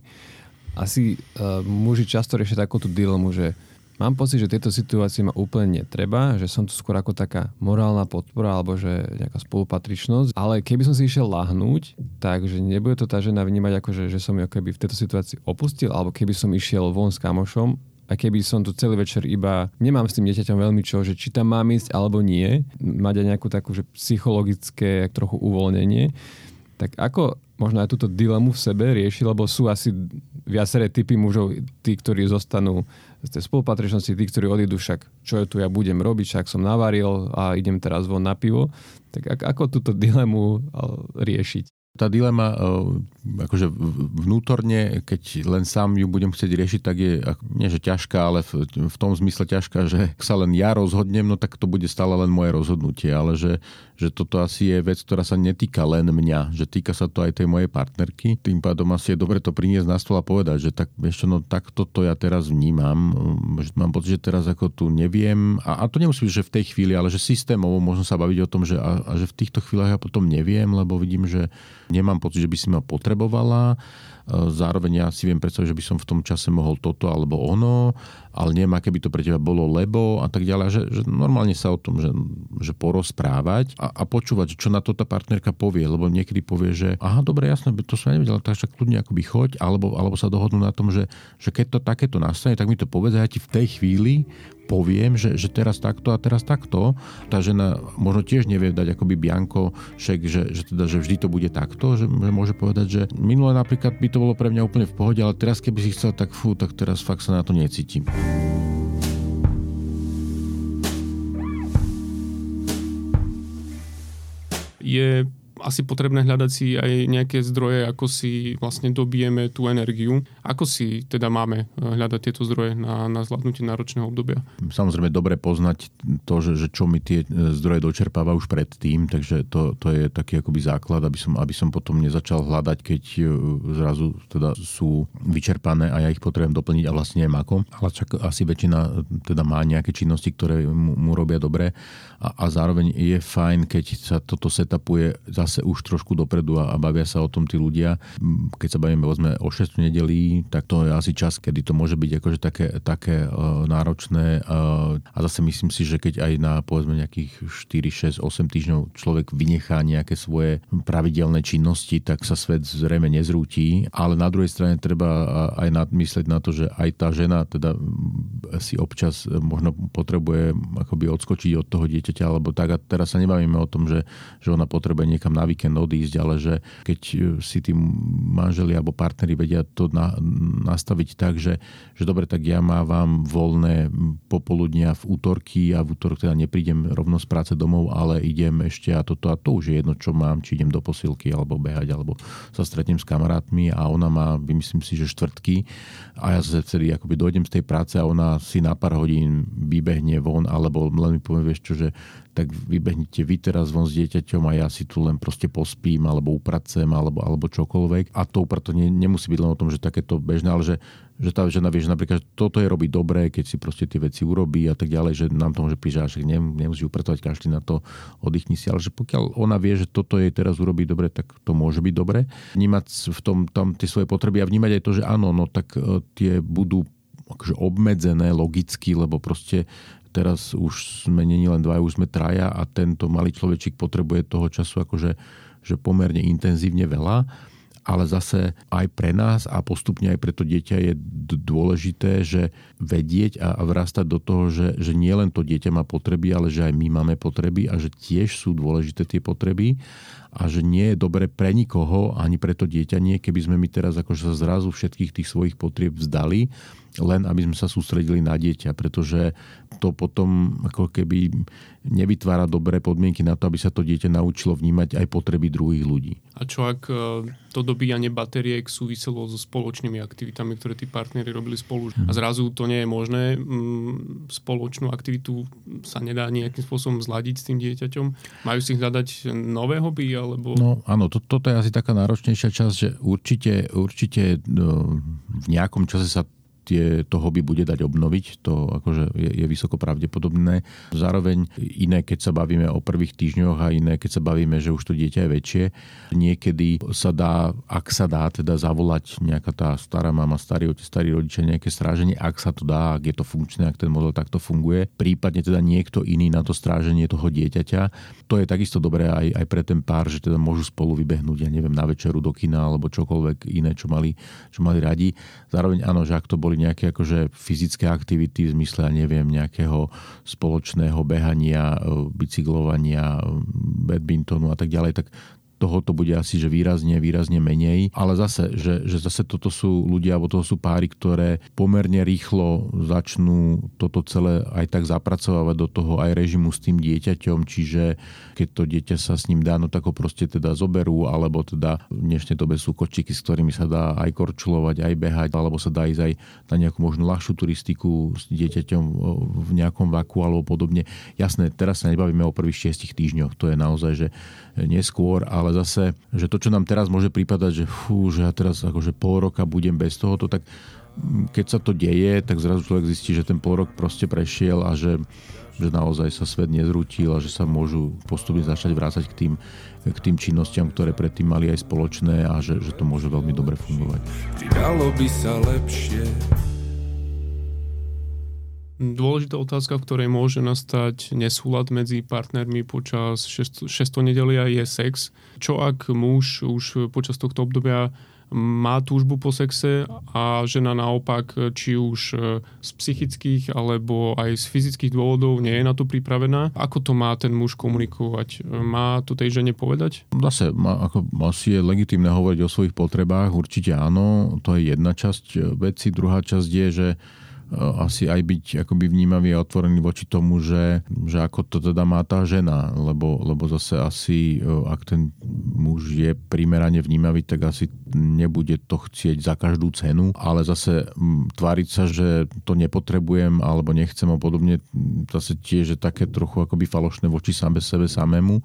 Asi muži často riešia takúto dilemu, že mám pocit, že tieto situácie ma úplne netreba, že som tu skôr ako taká morálna podpora alebo že nejaká spolupatričnosť. Ale keby som si išiel lahnúť, takže nebude to tá žena vnímať ako, že som ju keby v tejto situácii opustil, alebo keby som išiel von s kamošom a keby som tu celý večer iba nemám s tým dieťaťom veľmi čo, že či tam mám ísť alebo nie, mať aj nejakú takú že psychologické trochu uvoľnenie. Tak ako možno aj túto dilemu v sebe rieši, lebo sú asi viaceré typy mužov, tí, ktorí zostanú z tej spolupatričnosti, tí, ktorí odídu, však čo je tu, ja budem robiť, však som navaril a idem teraz von na pivo. Tak ako túto dilemu riešiť? Tá dilema akože vnútorne, keď len sám ju budem chcieť riešiť, tak je nie že ťažká, ale v tom zmysle ťažká, že ak sa len ja rozhodnem, no tak to bude stále len moje rozhodnutie, ale že toto asi je vec, ktorá sa netýka len mňa, že týka sa to aj tej mojej partnerky. Tým pádom asi je dobre to priniesť na stôl a povedať, že tak ešte no takto to ja teraz vnímam, mám pocit, že teraz ako tu neviem a to nemusí byť, že v tej chvíli, ale že systémovo možno sa baviť o tom, že a že v týchto chvíľach ja potom neviem, lebo vidím, že nemám pocit, že by si ma potrebovala. Zároveň ja si viem predstaviť, že by som v tom čase mohol toto alebo ono, ale neviem, aké by to pre teba bolo, lebo a tak ďalej. Že normálne sa o tom, že porozprávať a počúvať, čo na to tá partnerka povie, lebo niekedy povie, že aha, dobre, jasné, to som ja nevedel, tak však kľudne akoby choď, alebo sa dohodnú na tom, že keď to takéto nastane, tak mi to povedz a ja ti v tej chvíli poviem, že teraz takto a teraz takto. Tá žena možno tiež nevie dať akoby bianko šek, že teda, že vždy to bude takto, že môže povedať, že minule napríklad by to bolo pre mňa úplne v pohode, ale teraz keby si chcel, tak fú, tak teraz fakt sa na to necítim. je asi potrebné hľadať si aj nejaké zdroje, ako si vlastne dobijeme tú energiu. Ako si teda máme hľadať tieto zdroje na zvládnutie náročného obdobia? Samozrejme, dobre poznať to, že čo mi tie zdroje dočerpáva už predtým, takže to je taký akoby základ, aby som potom nezačal hľadať, keď zrazu teda sú vyčerpané a ja ich potrebujem doplniť a vlastne neviem ako. Ale čak asi väčšina teda má nejaké činnosti, ktoré mu robia dobre a zároveň je fajn, keď sa toto setupuje zase už trošku dopredu a bavia sa o tom tí ľudia. Keď sa bavíme o 6 nedelí, tak to je asi čas, kedy to môže byť akože také náročné a zase myslím si, že keď aj na povedzme nejakých 4, 6, 8 týždňov človek vynechá nejaké svoje pravidelné činnosti, tak sa svet zrejme nezrúti, ale na druhej strane treba aj nadmyslieť na to, že aj tá žena teda si občas možno potrebuje akoby odskočiť od toho dieťaťa alebo tak a teraz sa nebavíme o tom, že ona potrebuje niekam na víkend odísť, ale že keď si tí manželi alebo partneri vedia to nastaviť tak, že dobre, tak ja mávam voľné popoludnia v útorky a v útorok teda neprídem rovno z práce domov, ale idem ešte a to už je jedno, čo mám, či idem do posilky alebo behať, alebo sa stretnem s kamarátmi a ona má, myslím si, že štvrtky a ja sa vtedy akoby dojdem z tej práce a ona si na pár hodín vybehne von alebo len mi povie, vieš čo, že tak vybehnite vy teraz von s dieťaťom a ja si tu len proste pospím alebo upracem alebo čokoľvek. A to upratenie nemusí byť len o tom, že takéto bežné, ale že tá žena vie, že napríklad že toto je robiť dobre, keď si proste tie veci urobí a tak ďalej, že nám to môže písať, že nemusí upratovať, kašli na to, oddychni si, ale že pokiaľ ona vie, že toto jej teraz urobí dobre, tak to môže byť dobre. Vnímať v tom tam tie svoje potreby a vnímať aj to, že áno, no tak tie budú akože obmedzené logicky, lebo proste teraz už sme nie len dva, už sme traja a tento malý človečik potrebuje toho času akože že pomerne intenzívne veľa, ale zase aj pre nás a postupne aj pre to dieťa je dôležité, že vedieť a vrastať do toho, že nie len to dieťa má potreby, ale že aj my máme potreby a že tiež sú dôležité tie potreby a že nie je dobre pre nikoho, ani pre to dieťa nie, keby sme my teraz akože sa zrazu všetkých tých svojich potrieb vzdali, len aby sme sa sústredili na dieťa, pretože to potom ako keby nevytvára dobré podmienky na to, aby sa to dieťa naučilo vnímať aj potreby druhých ľudí. A čo ak to dobíjanie batériek súviselo so spoločnými aktivitami, ktoré tí partneri robili spolu a zrazu to nie je možné, spoločnú aktivitu sa nedá nejakým spôsobom zladiť s tým dieťaťom? Majú si hľadať nové hobby? Alebo... No áno, toto je asi taká náročnejšia časť, že určite v nejakom čase sa to hobby bude dať obnoviť, to akože je vysoko pravdepodobné. Zároveň iné, keď sa bavíme o prvých týždňoch a iné, keď sa bavíme, že už to dieťa je väčšie. Niekedy sa dá, ak sa dá teda zavolať nejaká tá stará mama, starí rodičia, nejaké stráženie, ak sa to dá, ak je to funkčné, ak ten model takto funguje. Prípadne teda niekto iný na to stráženie toho dieťaťa. To je takisto dobré aj pre ten pár, že teda môžu spolu vybehnúť, ja neviem, na večeru do kina alebo čokoľvek iné, čo mali radi. Zároveň áno, že ak to boli nejaké akože fyzické aktivity v zmysle, ja neviem, nejakého spoločného behania, bicyklovania, badmintonu a tak ďalej, tak tohoto bude asi, že výrazne menej. Ale zase, že zase toto sú ľudia, alebo toto sú páry, ktoré pomerne rýchlo začnú toto celé aj tak zapracovávať do toho aj režimu s tým dieťaťom, čiže keď to dieťa sa s ním dá, no tak ho proste teda zoberú, alebo teda v dnešnej dobe sú kočiky, s ktorými sa dá aj korčulovať, aj behať, alebo sa dá ísť aj na nejakú možno ľahšiu turistiku s dieťaťom v nejakom vaku alebo podobne. Jasné, teraz sa nebavíme o prvých 6 týždňoch, to je naozaj, že neskôr, ale zase, že to, čo nám teraz môže prípadať, že fú, že ja teraz akože pol roka budem bez tohoto, tak keď sa to deje, tak zrazu človek zistí, že ten pol rok proste prešiel a že naozaj sa svet nezrútil a že sa môžu postupne začať vrácať k tým činnostiam, ktoré predtým mali aj spoločné a že to môže veľmi dobre fungovať. Dalo by sa lepšie. Dôležitá otázka, v ktorej môže nastať nesúlad medzi partnermi počas 6. nedelia je sex. Čo ak muž už počas tohto obdobia má túžbu po sexe a žena naopak, či už z psychických alebo aj z fyzických dôvodov nie je na to pripravená. Ako to má ten muž komunikovať? Má to tej žene povedať? Zase, asi je legitímne hovoriť o svojich potrebách, určite áno, to je jedna časť veci. Druhá časť je, že asi aj byť akoby vnímavý a otvorený voči tomu, že ako to teda má tá žena, lebo zase asi, ak ten muž je primerane vnímavý, tak asi nebude to chcieť za každú cenu, ale zase tváriť sa, že to nepotrebujem alebo nechcem a podobne, zase tiež je také trochu akoby falošné voči sebe samému.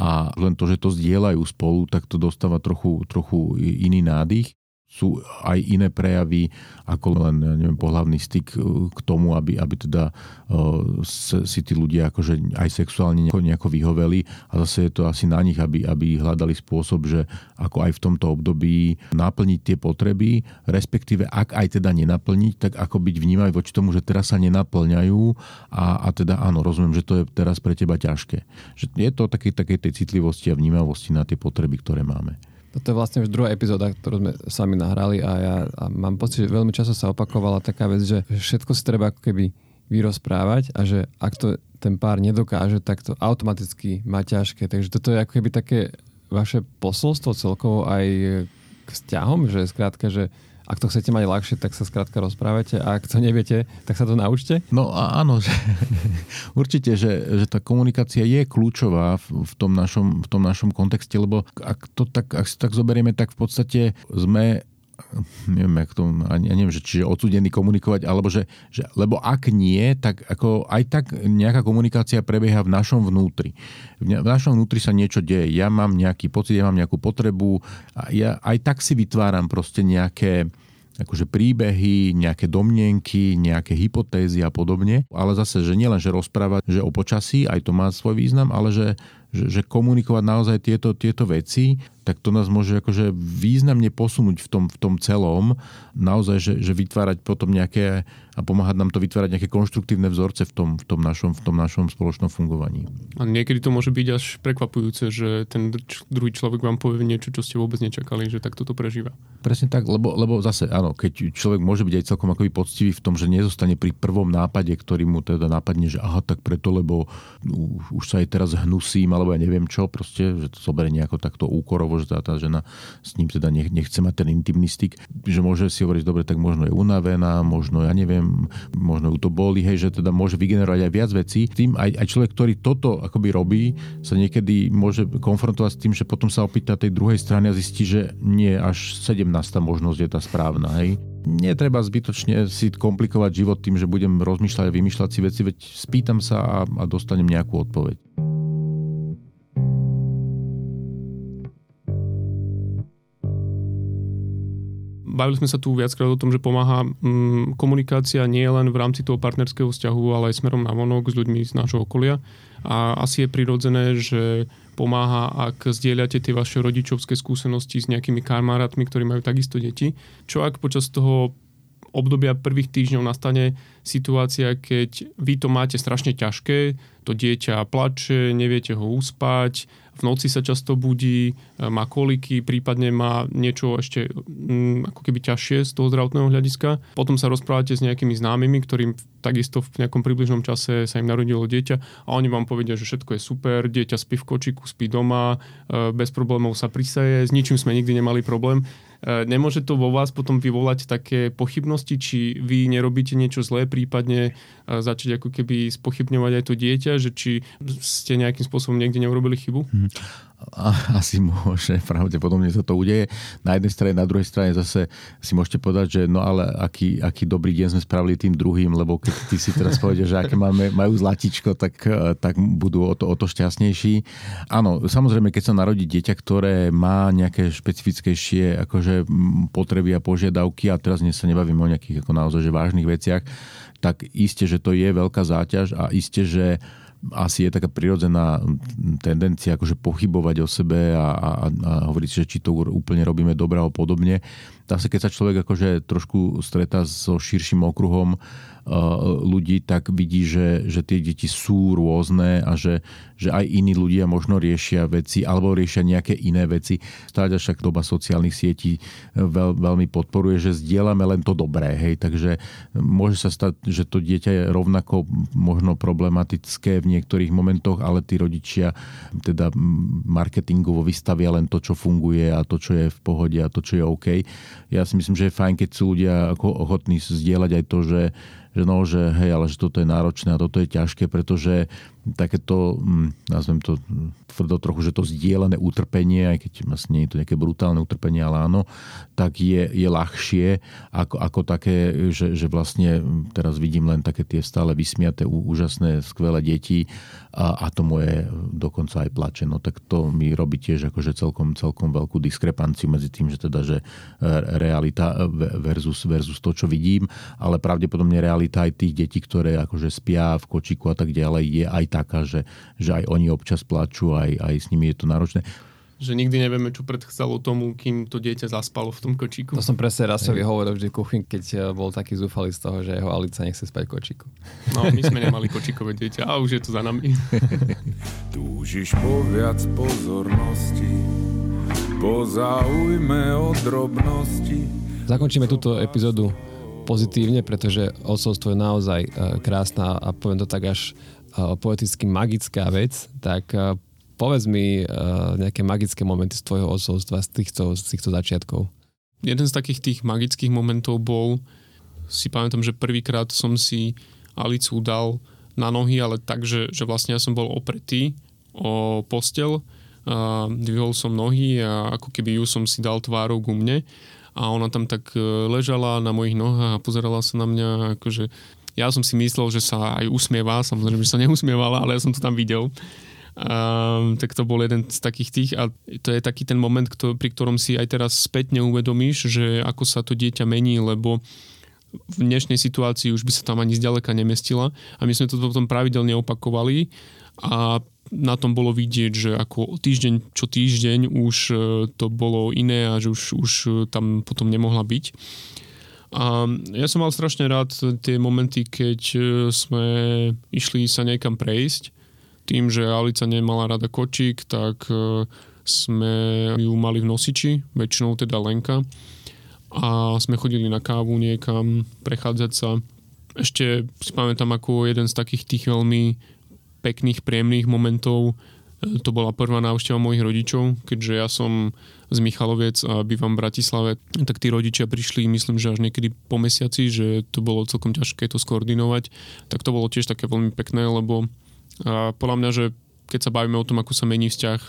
A len to, že to zdieľajú spolu, tak to dostáva trochu iný nádych. Sú aj iné prejavy ako len, neviem, pohlavný styk k tomu, aby teda si tí ľudia akože aj sexuálne nejako vyhoveli, a zase je to asi na nich, aby hľadali spôsob, že ako aj v tomto období naplniť tie potreby, respektíve ak aj teda nenaplniť, tak ako byť vnímavý voči tomu, že teraz sa nenaplňajú a teda áno, rozumiem, že to je teraz pre teba ťažké. Že je to také tej citlivosti a vnímavosti na tie potreby, ktoré máme. Toto je vlastne už druhá epizóda, ktorú sme sami nahrali a ja mám pocit, že veľmi často sa opakovala taká vec, že všetko si treba ako keby vyrozprávať a že ak to ten pár nedokáže, tak to automaticky má ťažké. Takže toto je ako keby také vaše posolstvo celkovo aj k vzťahom, že skrátka, že ak to chcete mať ľahšie, tak sa skrátka rozprávate, a ak to neviete, tak sa to naučte? No a áno, určite, že tá komunikácia je kľúčová v tom našom kontexte, lebo ak si tak zoberieme, tak v podstate sme, neviem, jak to, ja neviem, že čiže odsúdení komunikovať, alebo že lebo ak nie, tak ako aj tak nejaká komunikácia prebieha v našom vnútri. V našom vnútri sa niečo deje. Ja mám nejaký pocit, ja mám nejakú potrebu a ja aj tak si vytváram proste nejaké akože príbehy, nejaké domnenky, nejaké hypotézy a podobne. Ale zase, že nielen, že rozprávať, že o počasí, aj to má svoj význam, ale že komunikovať naozaj tieto veci, tak to nás môže akože významne posunúť v tom celom. Naozaj, že vytvárať potom nejaké, a pomáhať nám to vytvárať nejaké konštruktívne vzorce v tom našom spoločnom fungovaní. A niekedy to môže byť až prekvapujúce, že ten druhý človek vám povie niečo, čo ste vôbec nečakali, že takto to prežíva. Presne tak, lebo zase, áno, keď človek môže byť aj celkom akoby poctivý v tom, že nezostane pri prvom nápade, ktorý mu teda napadne, že aha, tak preto, lebo už sa aj teraz hnusím, alebo ja neviem čo, proste, že to zoberie nejako takto úkorovo, že tá žena s ním teda nechce mať ten intimný styk, že môže si hovoriť, dobre, tak možno je unavená, možno ja neviem, možno ju to bolí, hej, že teda môže vygenerovať aj viac vecí. Tým aj človek, ktorý toto akoby robí, sa niekedy môže konfrontovať s tým, že potom sa opýta tej druhej strany a zistí, že nie, až 17. možnosť je tá správna, hej. Netreba zbytočne si komplikovať život tým, že budem rozmýšľať a vymýšľať si veci, veď spýtam sa a dostanem nejakú odpoveď. Bavili sme sa tu viackrát o tom, že pomáha komunikácia nie len v rámci toho partnerského vzťahu, ale aj smerom navonok s ľuďmi z nášho okolia. A asi je prirodzené, že pomáha, ak zdieľate tie vaše rodičovské skúsenosti s nejakými kamarátmi, ktorí majú takisto deti. Čo ak počas toho obdobia prvých týždňov nastane situácia, keď vy to máte strašne ťažké, to dieťa plače, neviete ho uspať, v noci sa často budí, má koliky, prípadne má niečo ešte ako keby ťažšie z toho zdravotného hľadiska. Potom sa rozprávate s nejakými známymi, ktorým takisto v nejakom približnom čase sa im narodilo dieťa a oni vám povedia, že všetko je super, dieťa spí v kočíku, spí doma, bez problémov sa prisaje, s ničím sme nikdy nemali problém. Nemôže to vo vás potom vyvolať také pochybnosti, či vy nerobíte niečo zlé, prípadne začať ako keby spochybňovať aj to dieťa, že či ste nejakým spôsobom niekde neurobili chybu? Asi môže, pravdepodobne sa to udeje. Na jednej strane, na druhej strane zase si môžete povedať, že no ale aký dobrý deň sme spravili tým druhým, lebo keď ty si teraz povedeš, že aké majú zlatičko, tak budú o to šťastnejší. Áno, samozrejme, keď sa narodí dieťa, ktoré má nejaké špecifickejšie akože potreby a požiadavky, a teraz dnes sa nebavíme o nejakých ako naozaj že vážnych veciach, tak iste, že to je veľká záťaž a iste, že asi je taká prirodzená tendencia akože pochybovať o sebe a hovoriť, že či to úplne robíme dobre a podobne. Zase keď sa človek akože trošku stretá so širším okruhom ľudí, tak vidí, že tie deti sú rôzne a že aj iní ľudia možno riešia veci alebo riešia nejaké iné veci. Stále však doba sociálnych sietí veľmi podporuje, že zdieľame len to dobré. Hej. Takže môže sa stať, že to dieťa je rovnako možno problematické v niektorých momentoch, ale tí rodičia teda marketingovo vystavia len to, čo funguje a to, čo je v pohode a to, čo je OK. ja si myslím, že je fajn, keď sú ľudia ochotní zdieľať aj to, že hej, ale že toto je náročné a toto je ťažké, pretože takéto, nazvem to tvrdo trochu, že to zdieľané utrpenie, aj keď vlastne nie je to nejaké brutálne utrpenie, ale áno, tak je ľahšie ako také, že vlastne teraz vidím len také tie stále vysmiaté, úžasné, skvelé deti a to moje dokonca aj plače. No tak to mi robí tiež akože celkom veľkú diskrepanciu medzi tým, že teda, že realita versus to, čo vidím, ale pravdepodobne realita aj tých detí, ktoré akože spia v kočíku a tak ďalej, je aj taká, že aj oni občas plačú, aj s nimi je to náročné. Že nikdy nevieme, čo predchádzalo tomu, kým to dieťa zaspalo v tom kočíku. To som presne Rasovi hovoril vždy v kuchyni, keď bol taký zúfalý z toho, že jeho Alica nechce spať v kočíku. No, my sme nemali kočíkové dieťa a už je to za nami. Túžiš po viac pozornosti, po záujme o drobnosti. Zakončíme túto epizódu pozitívne, pretože otcovstvo je naozaj krásna a poviem to tak až poeticky magická vec, tak povedz mi nejaké magické momenty z tvojho otcovstva, z týchto začiatkov. Jeden z takých tých magických momentov bol, si pamätám, že prvýkrát som si Alicu dal na nohy, ale tak, že vlastne ja som bol opretý o posteľ, dvihol som nohy a ako keby ju som si dal tvárou ku mne. A ona tam tak ležala na mojich nohách a pozerala sa na mňa, akože ja som si myslel, že sa aj usmieva, samozrejme, že sa neusmievala, ale ja som to tam videl. Tak to bol jeden z takých tých a to je taký ten moment, pri ktorom si aj teraz spätne uvedomíš, že ako sa to dieťa mení, lebo v dnešnej situácii už by sa tam ani zďaleka nemestila a my sme to potom pravidelne opakovali a na tom bolo vidieť, že ako týždeň čo týždeň už to bolo iné a že už tam potom nemohla byť. A ja som mal strašne rád tie momenty, keď sme išli sa niekam prejsť. Tým, že Alica nemala rada kočík, tak sme ju mali v nosiči, väčšinou teda Lenka. A sme chodili na kávu niekam, prechádzať sa. Ešte si pamätám ako jeden z takých tých veľmi pekných, príjemných momentov. To bola prvá návšteva mojich rodičov, keďže ja som z Michaloviec a bývam v Bratislave. Tak tí rodičia prišli, myslím, že až niekedy po mesiaci, že to bolo celkom ťažké to skoordinovať. Tak to bolo tiež také veľmi pekné, lebo podľa mňa, že keď sa bavíme o tom, ako sa mení vzťah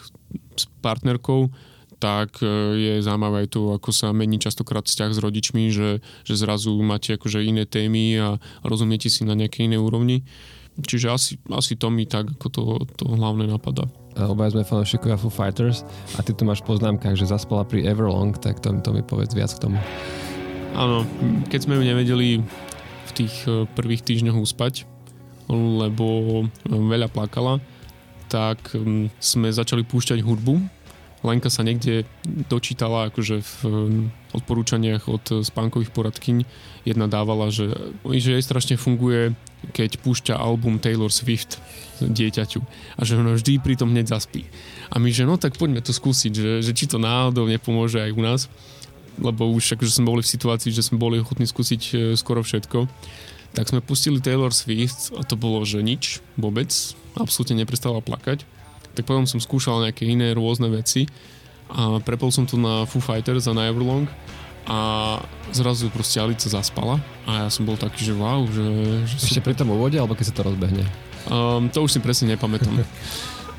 s partnerkou, tak je zaujímavé aj to, ako sa mení častokrát vzťah s rodičmi, že zrazu máte akože iné témy a rozumiete si na nejakej inej úrovni. Čiže asi to mi tak ako to hlavne napadá. Obaja sme fanúšikovia Foo Fighters a ty tu máš v poznámkach, že zaspala pri Everlong, tak to mi povedz viac k tomu. Áno, keď sme ju nevedeli v tých prvých týždňoch uspať, lebo veľa plakala, tak sme začali púšťať hudbu. Lenka sa niekde dočítala akože v odporúčaniach od spánkových poradkyň. Jedna dávala, že jej strašne funguje, keď púšťa album Taylor Swift dieťaťu a že ona vždy pri tom hneď zaspí. A my, že no tak poďme to skúsiť, že či to náhodou nepomôže aj u nás, lebo už akože sme boli v situácii, že sme boli ochotní skúsiť skoro všetko. Tak sme pustili Taylor Swift a to bolo, že nič, vôbec, absolútne neprestala plakať. Tak potom som skúšal nejaké iné rôzne veci a prepol som to na Foo Fighters a na Everlong a zrazu proste Alica zaspala a ja som bol taký, že wow, že ešte pri tom úvode, alebo keď sa to rozbehne? To už si presne nepamätám.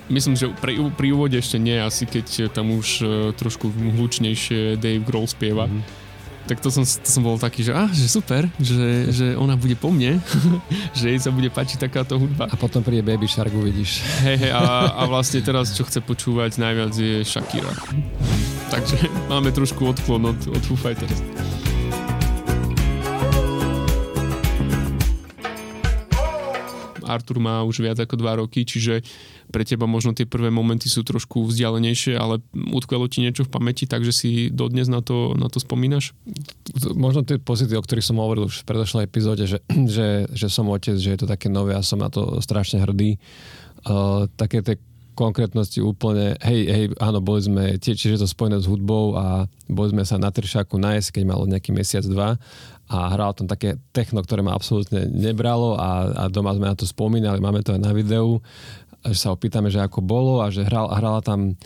Myslím, že pri úvode ešte nie, asi keď tam už trošku hlučnejšie Dave Grohl spieva. Tak to som bol taký, že super, že ona bude po mne, že jej sa bude páčiť takáto hudba. A potom príde Baby Shark, uvidíš. Hej, a vlastne teraz, čo chce počúvať najviac je Shakira. Takže máme trošku odklon od Foo Fighters. Artur má už viac ako 2 roky, čiže pre teba možno tie prvé momenty sú trošku vzdialenejšie, ale utkvelo ti niečo v pamäti, takže si dodnes na to spomínaš? Možno tie pocity, o ktorých som hovoril už v predošlej epizóde, že som otec, že je to také nové a som na to strašne hrdý. Také tie konkrétnosti úplne, hej, áno, boli sme tiež, že to spojené s hudbou a boli sme sa na Tršáku nájsť, keď malo nejaký mesiac, 2 a hral tam také techno, ktoré ma absolútne nebralo a doma sme na to spomínali, máme to aj na videu že sa opýtame, že ako bolo a že hrala tam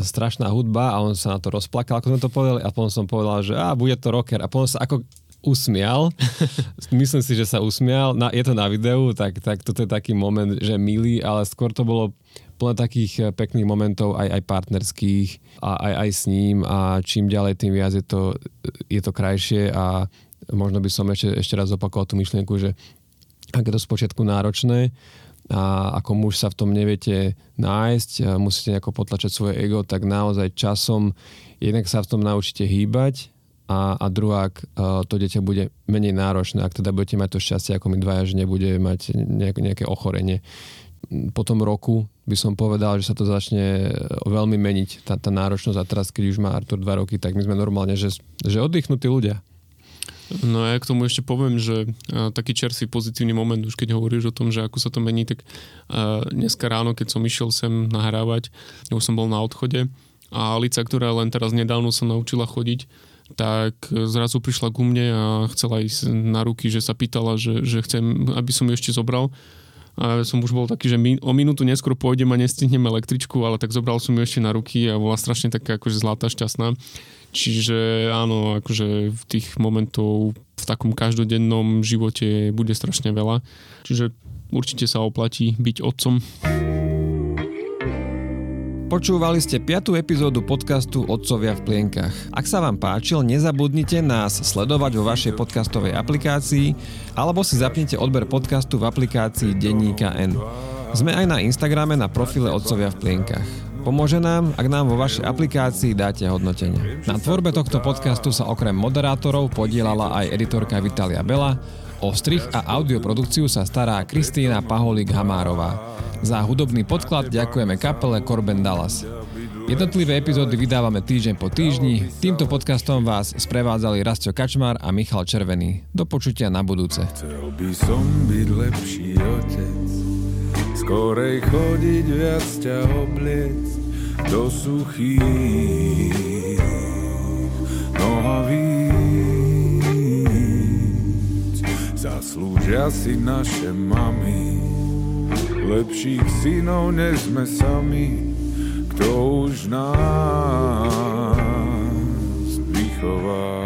strašná hudba a on sa na to rozplakal, ako sme to povedali, a potom som povedal, že bude to rocker, a potom sa ako usmial. Myslím si, že sa usmial. Je to na videu, tak toto je taký moment, že milý, ale skôr to bolo plno takých pekných momentov aj partnerských a aj s ním, a čím ďalej, tým viac je to krajšie, a možno by som ešte raz opakoval tú myšlienku, že ak je to spočiatku náročné a ako muž sa v tom neviete nájsť, musíte nejako potlačať svoje ego, tak naozaj časom jednak sa v tom naučíte hýbať, a druhá, to dieťa bude menej náročné, ak teda budete mať to šťastie ako my dvaja, že nebude mať nejaké ochorenie. Po tom roku by som povedal, že sa to začne veľmi meniť, tá náročnosť, a teraz, keď už má Artur 2 roky, tak my sme normálne, že oddychnutí ľudia. No a ja k tomu ešte poviem, že taký čerstvý pozitívny moment, už keď hovoríš o tom, že ako sa to mení, tak dneska ráno, keď som išiel sem nahrávať, už som bol na odchode, a Alica, ktorá len teraz nedávno sa naučila chodiť, tak zrazu prišla ku mne a chcela ísť na ruky, že sa pýtala, že chcem, aby som ju ešte zobral. A som už bol taký, že o minútu neskôr pôjdem a nestihnem električku, ale tak zobral som ju ešte na ruky a bola strašne taká akože zlatá, šťastná. Čiže áno, akože v tých momentov v takom každodennom živote bude strašne veľa. Čiže určite sa oplatí byť otcom. Počúvali ste 5. epizódu podcastu Otcovia v plienkach. Ak sa vám páčil, nezabudnite nás sledovať vo vašej podcastovej aplikácii alebo si zapnite odber podcastu v aplikácii Denníka N. Sme aj na Instagrame na profile Otcovia v plienkach. Pomôže nám, ak nám vo vašej aplikácii dáte hodnotenie. Na tvorbe tohto podcastu sa okrem moderátorov podielala aj editorka Vitalia Bela, o strih a audioprodukciu sa stará Kristína Paholík-Hamárová. Za hudobný podklad ďakujeme kapele Corben Dallas. Jednotlivé epizódy vydávame týždeň po týždni. Týmto podcastom vás sprevádzali Rasťo Kačmár a Michal Červený. Do počutia na budúce. Chcel by som byť lepší otec, skorej chodiť, viac ťa obliec do suchých nohavíc. Zaslúžia si naše mami lepších synov, než sme sami, kto už nás vychová.